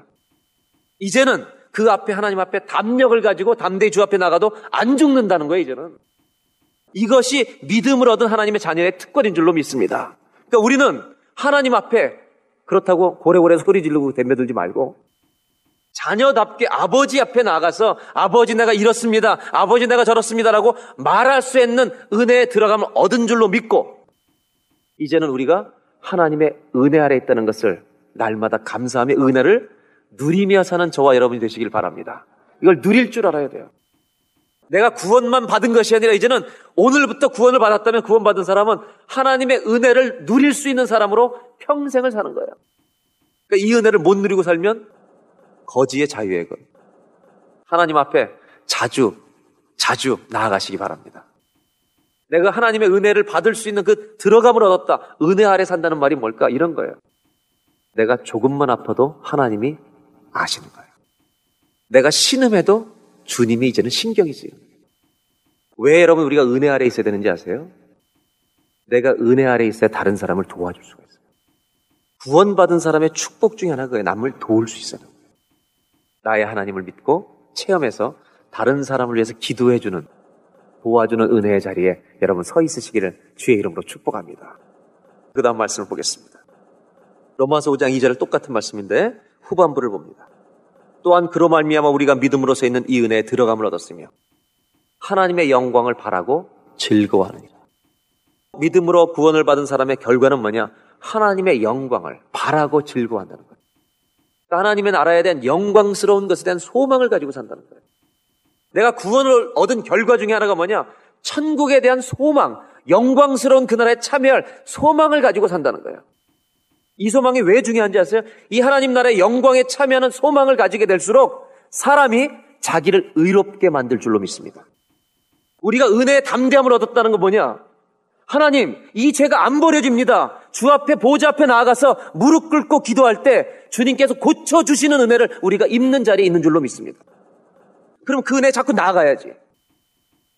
이제는 그 앞에, 하나님 앞에 담력을 가지고 담대히 주 앞에 나가도 안 죽는다는 거예요, 이제는. 이것이 믿음을 얻은 하나님의 자녀의 특권인 줄로 믿습니다. 그러니까 우리는 하나님 앞에 그렇다고 고래고래 소리 지르고 덤벼들지 말고 자녀답게 아버지 앞에 나가서 아버지 내가 이렇습니다, 아버지 내가 저렇습니다라고 말할 수 있는 은혜에 들어가면 얻은 줄로 믿고, 이제는 우리가 하나님의 은혜 아래 있다는 것을 날마다 감사함의 은혜를 누리며 사는 저와 여러분이 되시길 바랍니다. 이걸 누릴 줄 알아야 돼요. 내가 구원만 받은 것이 아니라 이제는 오늘부터 구원을 받았다면 구원받은 사람은 하나님의 은혜를 누릴 수 있는 사람으로 평생을 사는 거예요. 그러니까 이 은혜를 못 누리고 살면 거지의 자유의 것. 하나님 앞에 자주 나아가시기 바랍니다. 내가 하나님의 은혜를 받을 수 있는 그 들어감을 얻었다. 은혜 아래 산다는 말이 뭘까? 이런 거예요. 내가 조금만 아파도 하나님이 아시는 거예요. 내가 신음해도 주님이 이제는 신경이 쓰이는 거예요. 왜 여러분 우리가 은혜 아래 있어야 되는지 아세요? 내가 은혜 아래 있어야 다른 사람을 도와줄 수가 있어요. 구원받은 사람의 축복 중에 하나가 남을 도울 수 있어요. 나의 하나님을 믿고 체험해서 다른 사람을 위해서 기도해주는, 도와주는 은혜의 자리에 여러분 서 있으시기를 주의 이름으로 축복합니다. 그 다음 말씀을 보겠습니다. 로마서 5장 2절을 똑같은 말씀인데 후반부를 봅니다. 또한 그로 말미암아 우리가 믿음으로 서 있는 이 은혜에 들어감을 얻었으며 하나님의 영광을 바라고 즐거워하느니라. 믿음으로 구원을 받은 사람의 결과는 뭐냐? 하나님의 영광을 바라고 즐거워한다는 거예요. 그러니까 하나님의 나라에 대한 영광스러운 것에 대한 소망을 가지고 산다는 거예요. 내가 구원을 얻은 결과 중에 하나가 뭐냐? 천국에 대한 소망, 영광스러운 그 나라에 참여할 소망을 가지고 산다는 거예요. 이 소망이 왜 중요한지 아세요? 이 하나님 나라의 영광에 참여하는 소망을 가지게 될수록 사람이 자기를 의롭게 만들 줄로 믿습니다. 우리가 은혜의 담대함을 얻었다는 건 뭐냐? 하나님, 이 죄가 안 버려집니다. 주 앞에, 보좌 앞에 나아가서 무릎 꿇고 기도할 때 주님께서 고쳐주시는 은혜를 우리가 입는 자리에 있는 줄로 믿습니다. 그럼 그 은혜에 자꾸 나아가야지.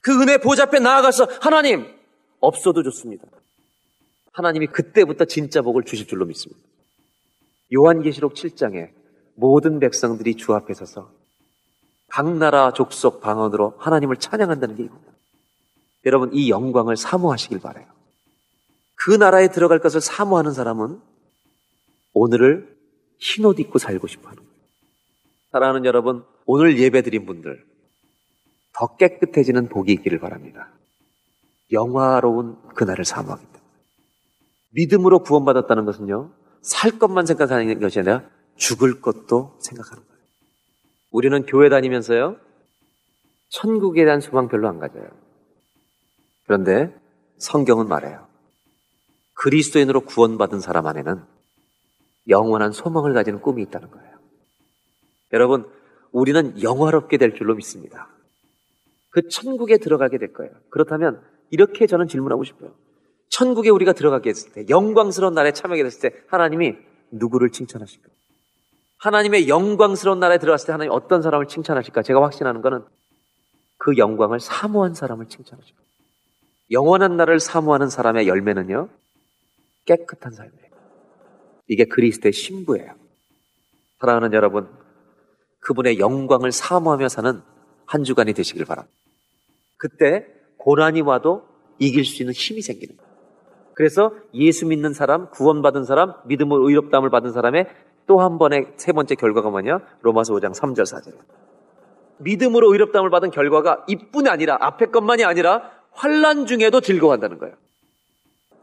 그 은혜 보좌 앞에 나아가서 하나님, 없어도 좋습니다. 하나님이 그때부터 진짜 복을 주실 줄로 믿습니다. 요한계시록 7장에 모든 백성들이 주 앞에 서서 각 나라 족속 방언으로 하나님을 찬양한다는 게 이겁니다. 여러분 이 영광을 사모하시길 바라요. 그 나라에 들어갈 것을 사모하는 사람은 오늘을 흰옷 입고 살고 싶어하는 거예요. 사랑하는 여러분, 오늘 예배드린 분들 더 깨끗해지는 복이 있기를 바랍니다. 영화로운 그날을 사모하기 때문에. 믿음으로 구원받았다는 것은요, 살 것만 생각하는 것이 아니라 죽을 것도 생각하는 거예요. 우리는 교회 다니면서요, 천국에 대한 소망 별로 안 가져요. 그런데 성경은 말해요. 그리스도인으로 구원받은 사람 안에는 영원한 소망을 가지는 꿈이 있다는 거예요. 여러분, 우리는 영화롭게 될 줄로 믿습니다. 그 천국에 들어가게 될 거예요. 그렇다면 이렇게 저는 질문하고 싶어요. 천국에 우리가 들어가게 됐을 때, 영광스러운 나라에 참여하게 됐을 때 하나님이 누구를 칭찬하실까? 하나님의 영광스러운 나라에 들어갔을 때 하나님이 어떤 사람을 칭찬하실까? 제가 확신하는 거는 그 영광을 사모한 사람을 칭찬하실까? 영원한 나라를 사모하는 사람의 열매는요, 깨끗한 삶이에요. 이게 그리스도의 신부예요. 사랑하는 여러분, 그분의 영광을 사모하며 사는 한 주간이 되시길 바랍니다. 그때 고난이 와도 이길 수 있는 힘이 생기는 거예요. 그래서 예수 믿는 사람, 구원받은 사람, 믿음으로 의롭다함을 받은 사람의 또 한 번의 세 번째 결과가 뭐냐? 로마서 5장 3절 4절. 믿음으로 의롭다함을 받은 결과가 이뿐이 아니라, 앞에 것만이 아니라 환난 중에도 즐거워한다는 거예요.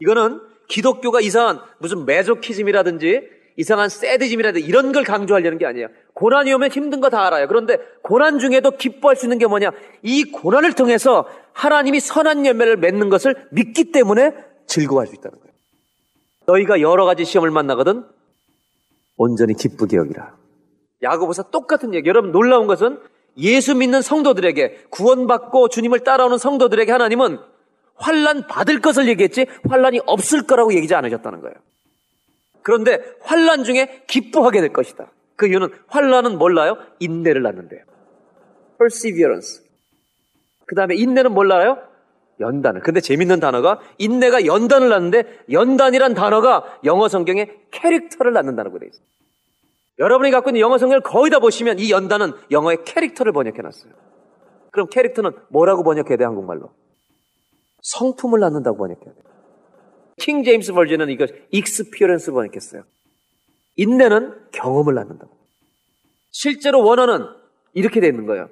이거는 기독교가 이상한 무슨 메조키즘이라든지 이상한 새디즘이라든지 이런 걸 강조하려는 게 아니에요. 고난이 오면 힘든 거 다 알아요. 그런데 고난 중에도 기뻐할 수 있는 게 뭐냐? 이 고난을 통해서 하나님이 선한 열매를 맺는 것을 믿기 때문에 즐거워할 수 있다는 거예요. 너희가 여러 가지 시험을 만나거든 온전히 기쁘게 여기라. 야고보서 똑같은 얘기. 여러분 놀라운 것은 예수 믿는 성도들에게, 구원받고 주님을 따라오는 성도들에게 하나님은 환난 받을 것을 얘기했지 환난이 없을 거라고 얘기하지 않으셨다는 거예요. 그런데 환난 중에 기뻐하게 될 것이다. 그 이유는 환난은 몰라요? 인내를 낳는데요. perseverance. 그 다음에 인내는 몰라요? 연단을. 근데 재밌는 단어가 인내가 연단을 낳는데, 연단이란 단어가 영어 성경에 캐릭터를 낳는다고 되어 있어요. 여러분이 갖고 있는 영어 성경을 거의 다 보시면 이 연단은 영어의 캐릭터를 번역해놨어요. 그럼 캐릭터는 뭐라고 번역해야 돼? 한국말로 성품을 낳는다고 번역해야 돼. 킹 제임스 버전은 이거 익스피리언스 번역했어요. 인내는 경험을 낳는다고. 실제로 원어는 이렇게 되어 있는 거예요.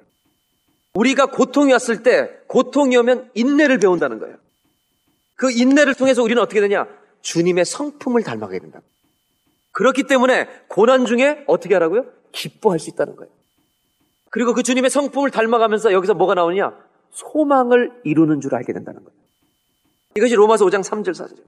우리가 고통이 왔을 때, 고통이 오면 인내를 배운다는 거예요. 그 인내를 통해서 우리는 어떻게 되냐? 주님의 성품을 닮아가게 된다. 그렇기 때문에 고난 중에 어떻게 하라고요? 기뻐할 수 있다는 거예요. 그리고 그 주님의 성품을 닮아가면서 여기서 뭐가 나오느냐? 소망을 이루는 줄 알게 된다는 거예요. 이것이 로마서 5장 3절 4절이에요.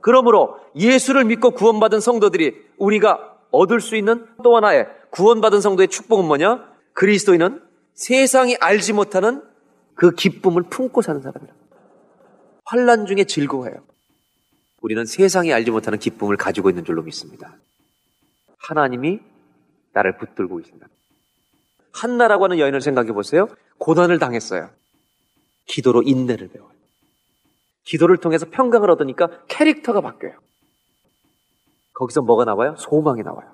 그러므로 예수를 믿고 구원받은 성도들이 우리가 얻을 수 있는 또 하나의 구원받은 성도의 축복은 뭐냐? 그리스도인은 세상이 알지 못하는 그 기쁨을 품고 사는 사람이라. 환난 중에 즐거워해요. 우리는 세상이 알지 못하는 기쁨을 가지고 있는 줄로 믿습니다. 하나님이 나를 붙들고 계신다. 한나라고 하는 여인을 생각해 보세요. 고난을 당했어요. 기도로 인내를 배워요. 기도를 통해서 평강을 얻으니까 캐릭터가 바뀌어요. 거기서 뭐가 나와요? 소망이 나와요.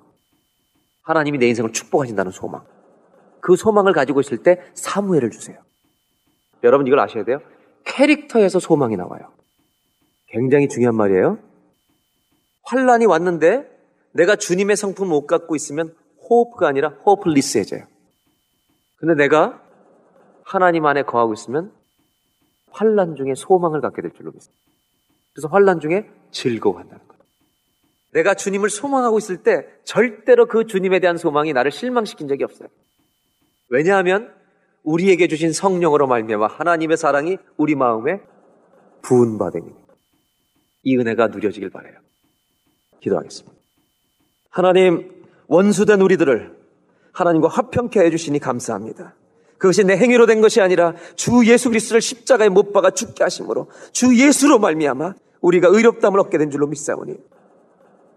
하나님이 내 인생을 축복하신다는 소망. 그 소망을 가지고 있을 때 사무엘을 주세요. 여러분 이걸 아셔야 돼요. 캐릭터에서 소망이 나와요. 굉장히 중요한 말이에요. 환난이 왔는데 내가 주님의 성품을 못 갖고 있으면 호프가 아니라 호플리스해져요. 근데 내가 하나님 안에 거하고 있으면 환난 중에 소망을 갖게 될 줄로 믿습니다. 그래서 환난 중에 즐거워한다는 거예요. 내가 주님을 소망하고 있을 때 절대로 그 주님에 대한 소망이 나를 실망시킨 적이 없어요. 왜냐하면 우리에게 주신 성령으로 말미암아 하나님의 사랑이 우리 마음에 부은 바 되니 이 은혜가 누려지길 바라요. 기도하겠습니다. 하나님, 원수된 우리들을 하나님과 화평케 해주시니 감사합니다. 그것이 내 행위로 된 것이 아니라 주 예수 그리스도를 십자가에 못 박아 죽게 하심으로 주 예수로 말미암아 우리가 의롭다함을 얻게 된 줄로 믿사오니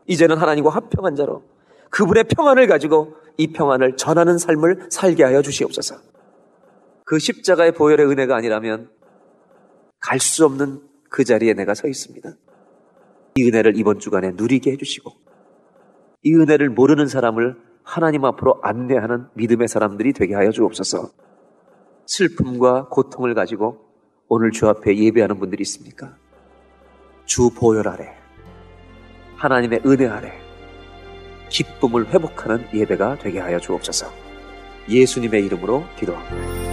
이제는 하나님과 화평한 자로 그분의 평안을 가지고 이 평안을 전하는 삶을 살게 하여 주시옵소서. 그 십자가의 보혈의 은혜가 아니라면 갈 수 없는 그 자리에 내가 서 있습니다. 이 은혜를 이번 주간에 누리게 해주시고 이 은혜를 모르는 사람을 하나님 앞으로 안내하는 믿음의 사람들이 되게 하여 주옵소서. 슬픔과 고통을 가지고 오늘 주 앞에 예배하는 분들이 있습니까? 주 보혈 아래, 하나님의 은혜 아래 기쁨을 회복하는 예배가 되게 하여 주옵소서. 예수님의 이름으로 기도합니다.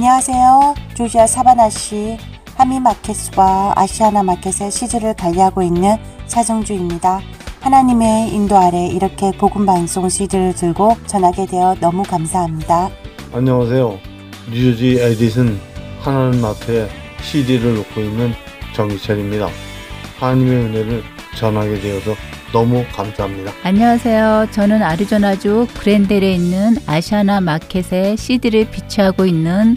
안녕하세요. 조지아 사바나시 하미마켓과 아시아나마켓의 시즈를 관리하고 있는 차정주입니다. 하나님의 인도 아래 이렇게 복음방송 시드를 들고 전하게 되어 너무 감사합니다. 안녕하세요. 뉴저지 에디슨 하나님 앞에 CD를 놓고 있는 정희철입니다. 하나님의 은혜를 전하게 되어서 너무 감사합니다. 안녕하세요. 저는 아리조나주 그랜델에 있는 아시아나 마켓에 CD를 비치하고 있는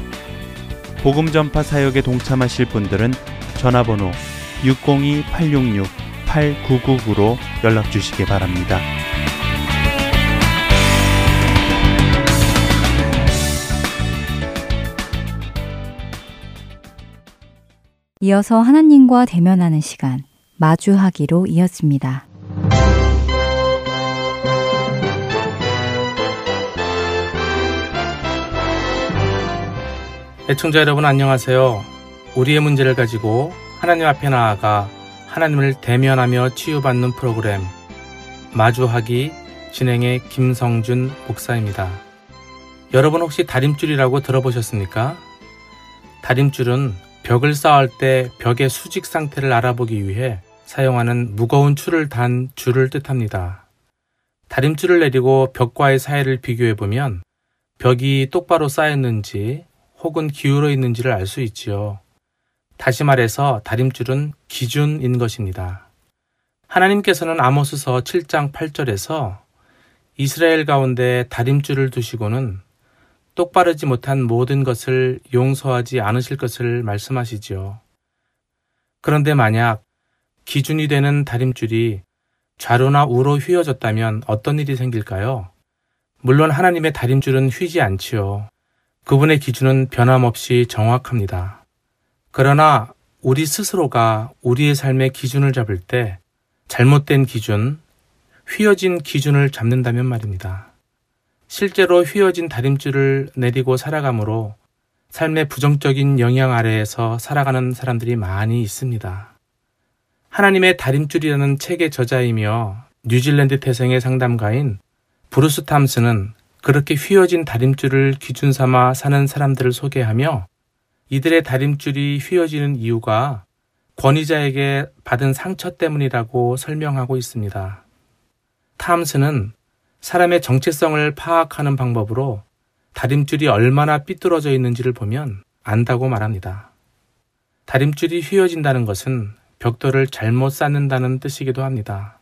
복음 전파 사역에 동참하실 분들은 전화번호 602-866-8999로 연락 주시기 바랍니다. 이어서 하나님과 대면하는 시간, 마주하기로 이어집니다. 애청자 여러분 안녕하세요. 우리의 문제를 가지고 하나님 앞에 나아가 하나님을 대면하며 치유받는 프로그램 마주하기 진행의 김성준 목사입니다. 여러분 혹시 다림줄이라고 들어보셨습니까? 다림줄은 벽을 쌓을 때 벽의 수직 상태를 알아보기 위해 사용하는 무거운 줄을 단 줄을 뜻합니다. 다림줄을 내리고 벽과의 사이를 비교해보면 벽이 똑바로 쌓였는지 혹은 기울어 있는지를 알 수 있지요. 다시 말해서 다림줄은 기준인 것입니다. 하나님께서는 아모스서 7장 8절에서 이스라엘 가운데 다림줄을 두시고는 똑바르지 못한 모든 것을 용서하지 않으실 것을 말씀하시지요. 그런데 만약 기준이 되는 다림줄이 좌로나 우로 휘어졌다면 어떤 일이 생길까요? 물론 하나님의 다림줄은 휘지 않지요. 그분의 기준은 변함없이 정확합니다. 그러나 우리 스스로가 우리의 삶의 기준을 잡을 때 잘못된 기준, 휘어진 기준을 잡는다면 말입니다. 실제로 휘어진 다림줄을 내리고 살아감으로 삶의 부정적인 영향 아래에서 살아가는 사람들이 많이 있습니다. 하나님의 다림줄이라는 책의 저자이며 뉴질랜드 태생의 상담가인 브루스 탐스는 그렇게 휘어진 다림줄을 기준 삼아 사는 사람들을 소개하며 이들의 다림줄이 휘어지는 이유가 권위자에게 받은 상처 때문이라고 설명하고 있습니다. 탐스는 사람의 정체성을 파악하는 방법으로 다림줄이 얼마나 삐뚤어져 있는지를 보면 안다고 말합니다. 다림줄이 휘어진다는 것은 벽돌을 잘못 쌓는다는 뜻이기도 합니다.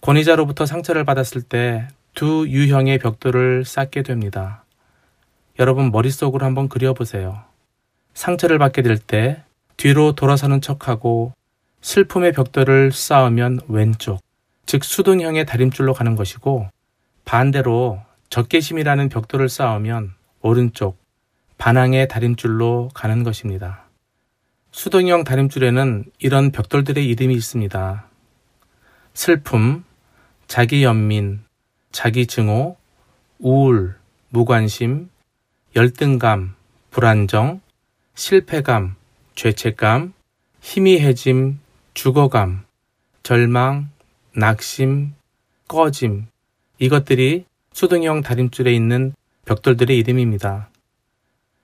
권위자로부터 상처를 받았을 때 두 유형의 벽돌을 쌓게 됩니다. 여러분 머릿속으로 한번 그려보세요. 상처를 받게 될 때 뒤로 돌아서는 척하고 슬픔의 벽돌을 쌓으면 왼쪽, 즉 수동형의 다림줄로 가는 것이고 반대로 적개심이라는 벽돌을 쌓으면 오른쪽, 반항의 다림줄로 가는 것입니다. 수동형 다림줄에는 이런 벽돌들의 이름이 있습니다. 슬픔, 자기 연민, 자기 증오, 우울, 무관심, 열등감, 불안정, 실패감, 죄책감, 희미해짐, 죽어감, 절망, 낙심, 꺼짐 이것들이 수동형 다림줄에 있는 벽돌들의 이름입니다.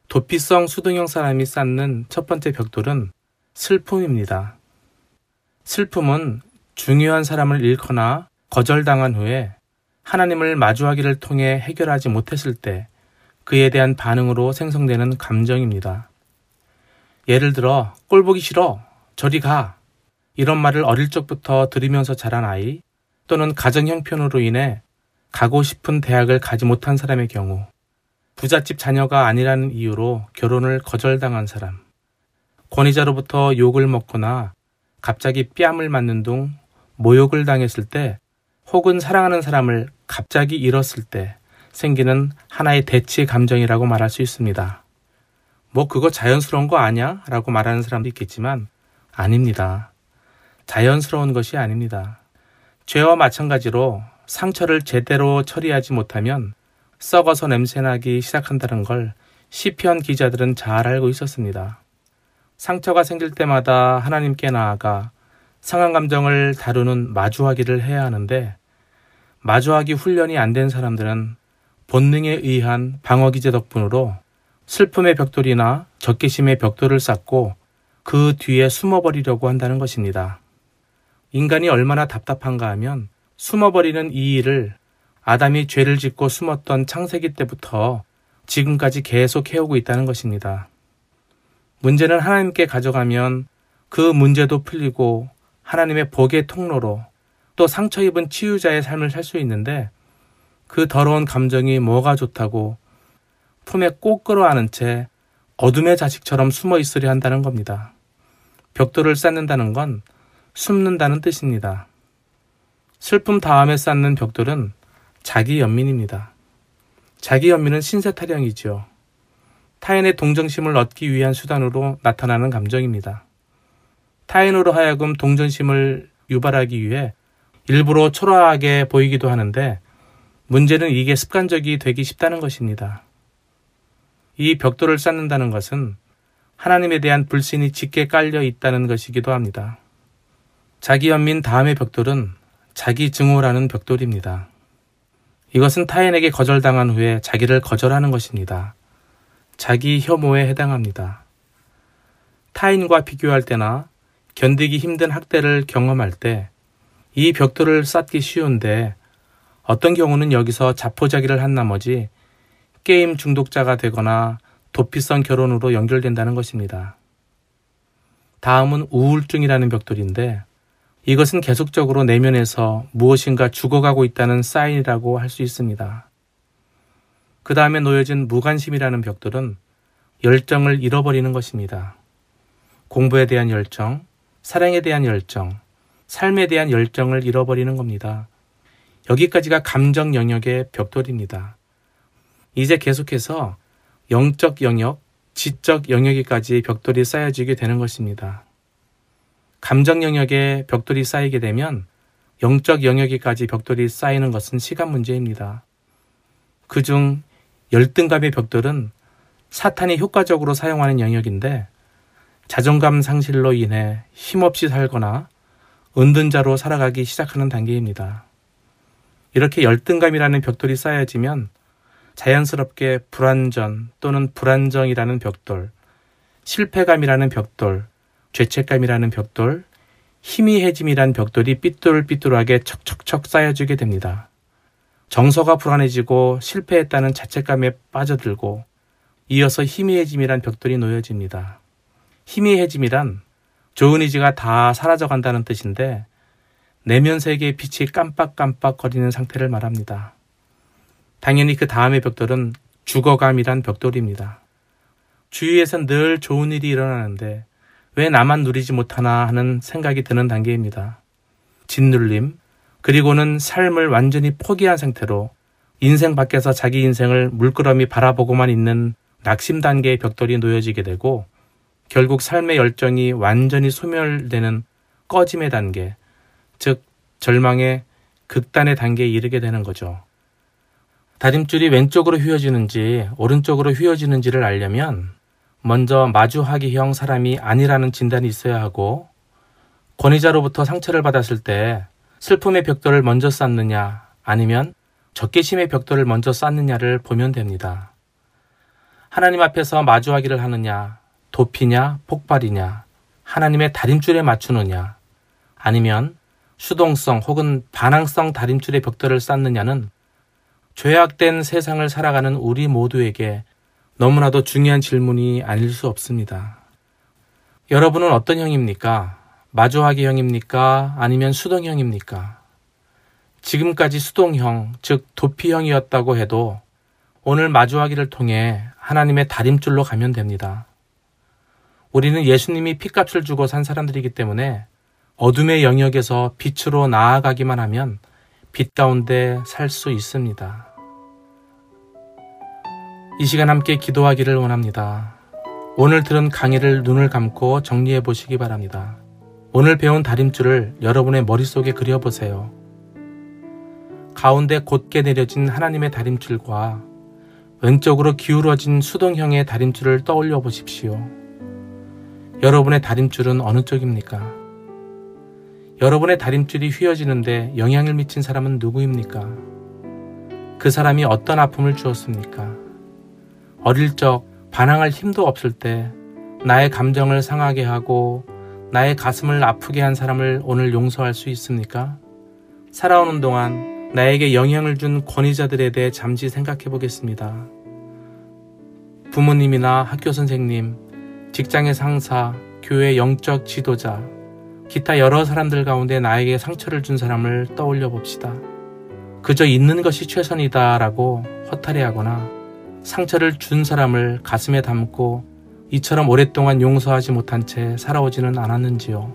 도피성 수동형 사람이 쌓는 첫 번째 벽돌은 슬픔입니다. 슬픔은 중요한 사람을 잃거나 거절당한 후에 하나님을 마주하기를 통해 해결하지 못했을 때 그에 대한 반응으로 생성되는 감정입니다. 예를 들어 꼴 보기 싫어, 저리 가 이런 말을 어릴 적부터 들으면서 자란 아이 또는 가정 형편으로 인해 가고 싶은 대학을 가지 못한 사람의 경우 부잣집 자녀가 아니라는 이유로 결혼을 거절당한 사람 권위자로부터 욕을 먹거나 갑자기 뺨을 맞는 등 모욕을 당했을 때 혹은 사랑하는 사람을 갑자기 잃었을 때 생기는 하나의 대치 감정이라고 말할 수 있습니다. 뭐 그거 자연스러운 거 아니야? 라고 말하는 사람도 있겠지만 아닙니다. 자연스러운 것이 아닙니다. 죄와 마찬가지로 상처를 제대로 처리하지 못하면 썩어서 냄새나기 시작한다는 걸 시편 기자들은 잘 알고 있었습니다. 상처가 생길 때마다 하나님께 나아가 상한 감정을 다루는 마주하기를 해야 하는데 마주하기 훈련이 안 된 사람들은 본능에 의한 방어기제 덕분으로 슬픔의 벽돌이나 적개심의 벽돌을 쌓고 그 뒤에 숨어버리려고 한다는 것입니다. 인간이 얼마나 답답한가 하면 숨어버리는 이 일을 아담이 죄를 짓고 숨었던 창세기 때부터 지금까지 계속 해오고 있다는 것입니다. 문제는 하나님께 가져가면 그 문제도 풀리고 하나님의 복의 통로로 또 상처 입은 치유자의 삶을 살 수 있는데 그 더러운 감정이 뭐가 좋다고 품에 꼭 끌어안은 채 어둠의 자식처럼 숨어 있으려 한다는 겁니다. 벽돌을 쌓는다는 건 숨는다는 뜻입니다. 슬픔 다음에 쌓는 벽돌은 자기 연민입니다. 자기 연민은 신세 타령이지요. 타인의 동정심을 얻기 위한 수단으로 나타나는 감정입니다. 타인으로 하여금 동정심을 유발하기 위해 일부러 초라하게 보이기도 하는데 문제는 이게 습관적이 되기 쉽다는 것입니다. 이 벽돌을 쌓는다는 것은 하나님에 대한 불신이 짙게 깔려 있다는 것이기도 합니다. 자기 연민 다음의 벽돌은 자기 증오라는 벽돌입니다. 이것은 타인에게 거절당한 후에 자기를 거절하는 것입니다. 자기 혐오에 해당합니다. 타인과 비교할 때나 견디기 힘든 학대를 경험할 때 이 벽돌을 쌓기 쉬운데 어떤 경우는 여기서 자포자기를 한 나머지 게임 중독자가 되거나 도피성 결혼으로 연결된다는 것입니다. 다음은 우울증이라는 벽돌인데 이것은 계속적으로 내면에서 무엇인가 죽어가고 있다는 사인이라고 할 수 있습니다. 그 다음에 놓여진 무관심이라는 벽돌은 열정을 잃어버리는 것입니다. 공부에 대한 열정, 사랑에 대한 열정, 삶에 대한 열정을 잃어버리는 겁니다. 여기까지가 감정 영역의 벽돌입니다. 이제 계속해서 영적 영역, 지적 영역에까지 벽돌이 쌓여지게 되는 것입니다. 감정 영역에 벽돌이 쌓이게 되면 영적 영역에까지 벽돌이 쌓이는 것은 시간 문제입니다. 그중 열등감의 벽돌은 사탄이 효과적으로 사용하는 영역인데 자존감 상실로 인해 힘없이 살거나 은둔자로 살아가기 시작하는 단계입니다. 이렇게 열등감이라는 벽돌이 쌓여지면 자연스럽게 불완전 또는 불안정이라는 벽돌, 실패감이라는 벽돌, 죄책감이라는 벽돌, 희미해짐이라는 벽돌이 삐뚤삐뚤하게 척척척 쌓여지게 됩니다. 정서가 불안해지고 실패했다는 자책감에 빠져들고 이어서 희미해짐이라는 벽돌이 놓여집니다. 희미해짐이란 좋은 의지가 다 사라져간다는 뜻인데 내면 세계의 빛이 깜빡깜빡거리는 상태를 말합니다. 당연히 그 다음의 벽돌은 죽어감이란 벽돌입니다. 주위에선 늘 좋은 일이 일어나는데 왜 나만 누리지 못하나 하는 생각이 드는 단계입니다. 짓눌림, 그리고는 삶을 완전히 포기한 상태로 인생 밖에서 자기 인생을 물끄러미 바라보고만 있는 낙심 단계의 벽돌이 놓여지게 되고 결국 삶의 열정이 완전히 소멸되는 꺼짐의 단계, 즉 절망의 극단의 단계에 이르게 되는 거죠. 다림줄이 왼쪽으로 휘어지는지 오른쪽으로 휘어지는지를 알려면 먼저 마주하기형 사람이 아니라는 진단이 있어야 하고 권위자로부터 상처를 받았을 때 슬픔의 벽돌을 먼저 쌓느냐 아니면 적개심의 벽돌을 먼저 쌓느냐를 보면 됩니다. 하나님 앞에서 마주하기를 하느냐, 도피냐, 폭발이냐, 하나님의 다림줄에 맞추느냐 아니면 수동성 혹은 반항성 다림줄의 벽돌을 쌓느냐는 죄악된 세상을 살아가는 우리 모두에게 너무나도 중요한 질문이 아닐 수 없습니다. 여러분은 어떤 형입니까? 마주하기 형입니까? 아니면 수동형입니까? 지금까지 수동형, 즉 도피형이었다고 해도 오늘 마주하기를 통해 하나님의 다림줄로 가면 됩니다. 우리는 예수님이 핏값을 주고 산 사람들이기 때문에 어둠의 영역에서 빛으로 나아가기만 하면 빛 가운데 살 수 있습니다. 이 시간 함께 기도하기를 원합니다. 오늘 들은 강의를 눈을 감고 정리해 보시기 바랍니다. 오늘 배운 다림줄을 여러분의 머릿속에 그려보세요. 가운데 곧게 내려진 하나님의 다림줄과 왼쪽으로 기울어진 수동형의 다림줄을 떠올려 보십시오. 여러분의 다림줄은 어느 쪽입니까? 여러분의 다림줄이 휘어지는데 영향을 미친 사람은 누구입니까? 그 사람이 어떤 아픔을 주었습니까? 어릴 적 반항할 힘도 없을 때 나의 감정을 상하게 하고 나의 가슴을 아프게 한 사람을 오늘 용서할 수 있습니까? 살아오는 동안 나에게 영향을 준 권위자들에 대해 잠시 생각해 보겠습니다. 부모님이나 학교 선생님, 직장의 상사, 교회 영적 지도자, 기타 여러 사람들 가운데 나에게 상처를 준 사람을 떠올려 봅시다. 그저 있는 것이 최선이다 라고 허탈해하거나 상처를 준 사람을 가슴에 담고 이처럼 오랫동안 용서하지 못한 채 살아오지는 않았는지요.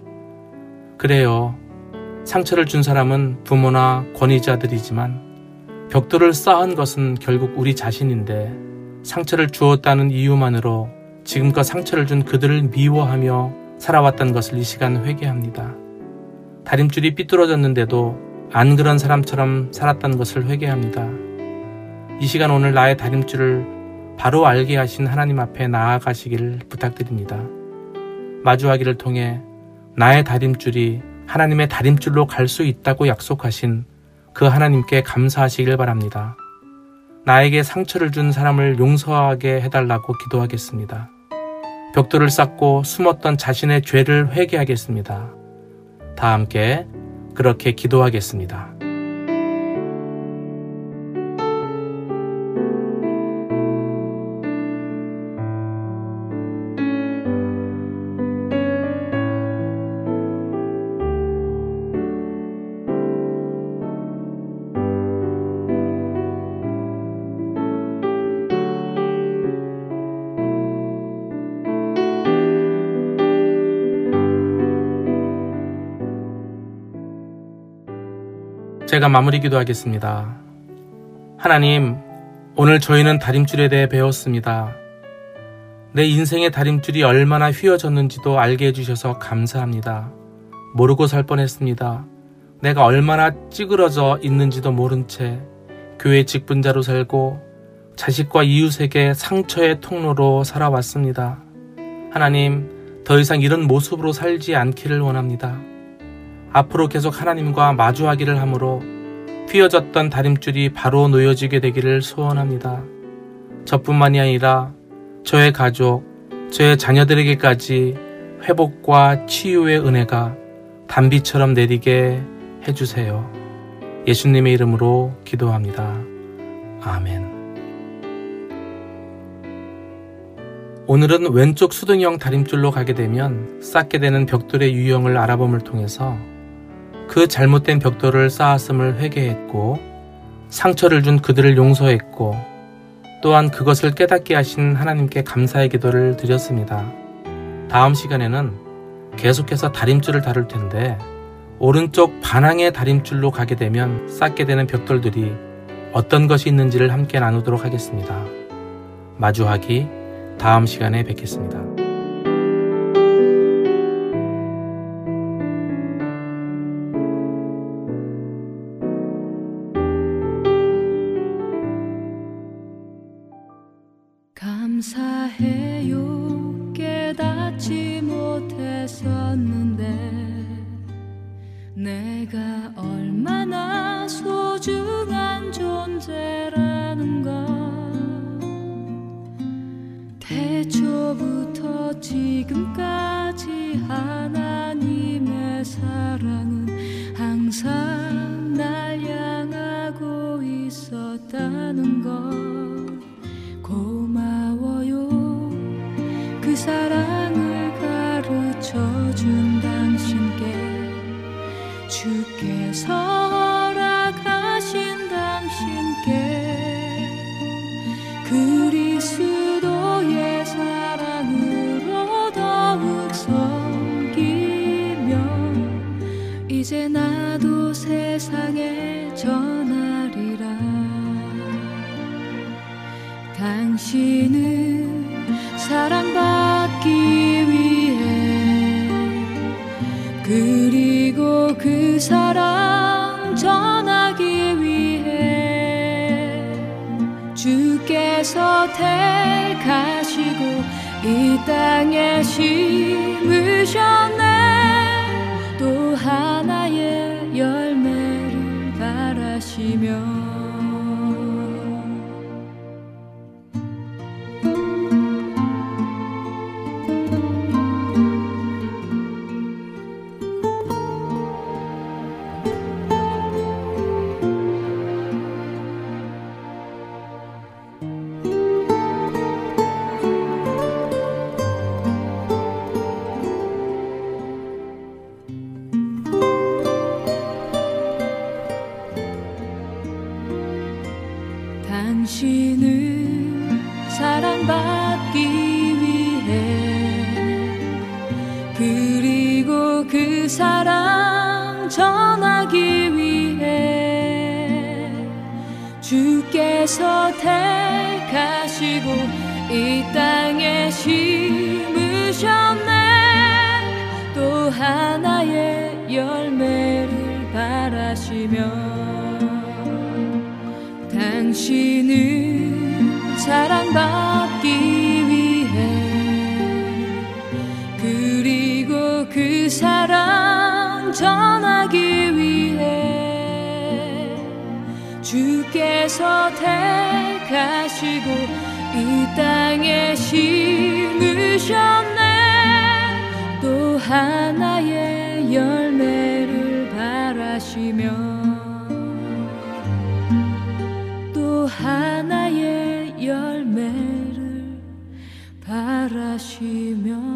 그래요. 상처를 준 사람은 부모나 권위자들이지만 벽돌을 쌓은 것은 결국 우리 자신인데 상처를 주었다는 이유만으로 지금껏 상처를 준 그들을 미워하며 살아왔던 것을 이 시간 회개합니다. 다림줄이 삐뚤어졌는데도 안 그런 사람처럼 살았던 것을 회개합니다. 이 시간 오늘 나의 다림줄을 바로 알게 하신 하나님 앞에 나아가시길 부탁드립니다. 마주하기를 통해 나의 다림줄이 하나님의 다림줄로 갈 수 있다고 약속하신 그 하나님께 감사하시길 바랍니다. 나에게 상처를 준 사람을 용서하게 해달라고 기도하겠습니다. 벽돌을 쌓고 숨었던 자신의 죄를 회개하겠습니다. 다 함께 그렇게 기도하겠습니다. 제가 마무리 기도하겠습니다. 하나님, 오늘 저희는 다림줄에 대해 배웠습니다. 내 인생의 다림줄이 얼마나 휘어졌는지도 알게 해주셔서 감사합니다. 모르고 살 뻔했습니다. 내가 얼마나 찌그러져 있는지도 모른 채 교회 직분자로 살고 자식과 이웃에게 상처의 통로로 살아왔습니다. 하나님, 더 이상 이런 모습으로 살지 않기를 원합니다. 앞으로 계속 하나님과 마주하기를 하므로 휘어졌던 다림줄이 바로 놓여지게 되기를 소원합니다. 저뿐만이 아니라 저의 가족, 저의 자녀들에게까지 회복과 치유의 은혜가 단비처럼 내리게 해주세요. 예수님의 이름으로 기도합니다. 아멘. 오늘은 왼쪽 수동형 다림줄로 가게 되면 쌓게 되는 벽돌의 유형을 알아봄을 통해서 그 잘못된 벽돌을 쌓았음을 회개했고 상처를 준 그들을 용서했고 또한 그것을 깨닫게 하신 하나님께 감사의 기도를 드렸습니다. 다음 시간에는 계속해서 다림줄을 다룰 텐데 오른쪽 반항의 다림줄로 가게 되면 쌓게 되는 벽돌들이 어떤 것이 있는지를 함께 나누도록 하겠습니다. 마주하기 다음 시간에 뵙겠습니다. 감사해요. 깨닫지 못했었는데 내가 얼마나 소중한 존재라는 것. 태초부터 지금까지 하나님의 사랑은 항상 날 향하고 있었다는 것. 고마워요. 그 사랑을 가르쳐준 당신께, 주께서 허락하신 당신께, 그리스도의 사랑으로 더욱 섬기며 이제 나도 세상에 전하리라. 당신은 사랑받으시오. 그리고 그 사랑 전하기 위해 주께서 택하시고 이 땅에 심으셨네. 또 하나의 열매를 바라시며 주께서 택하시고 이 땅에 심으셨네. 또 하나의 열매를 바라시며 당신은 사랑받기 위해 그리고 그 사랑 전하기 위해 주께서 택하시고 이 땅에 심으셨네. 또 하나의 열매를 바라시며 또 하나의 열매를 바라시며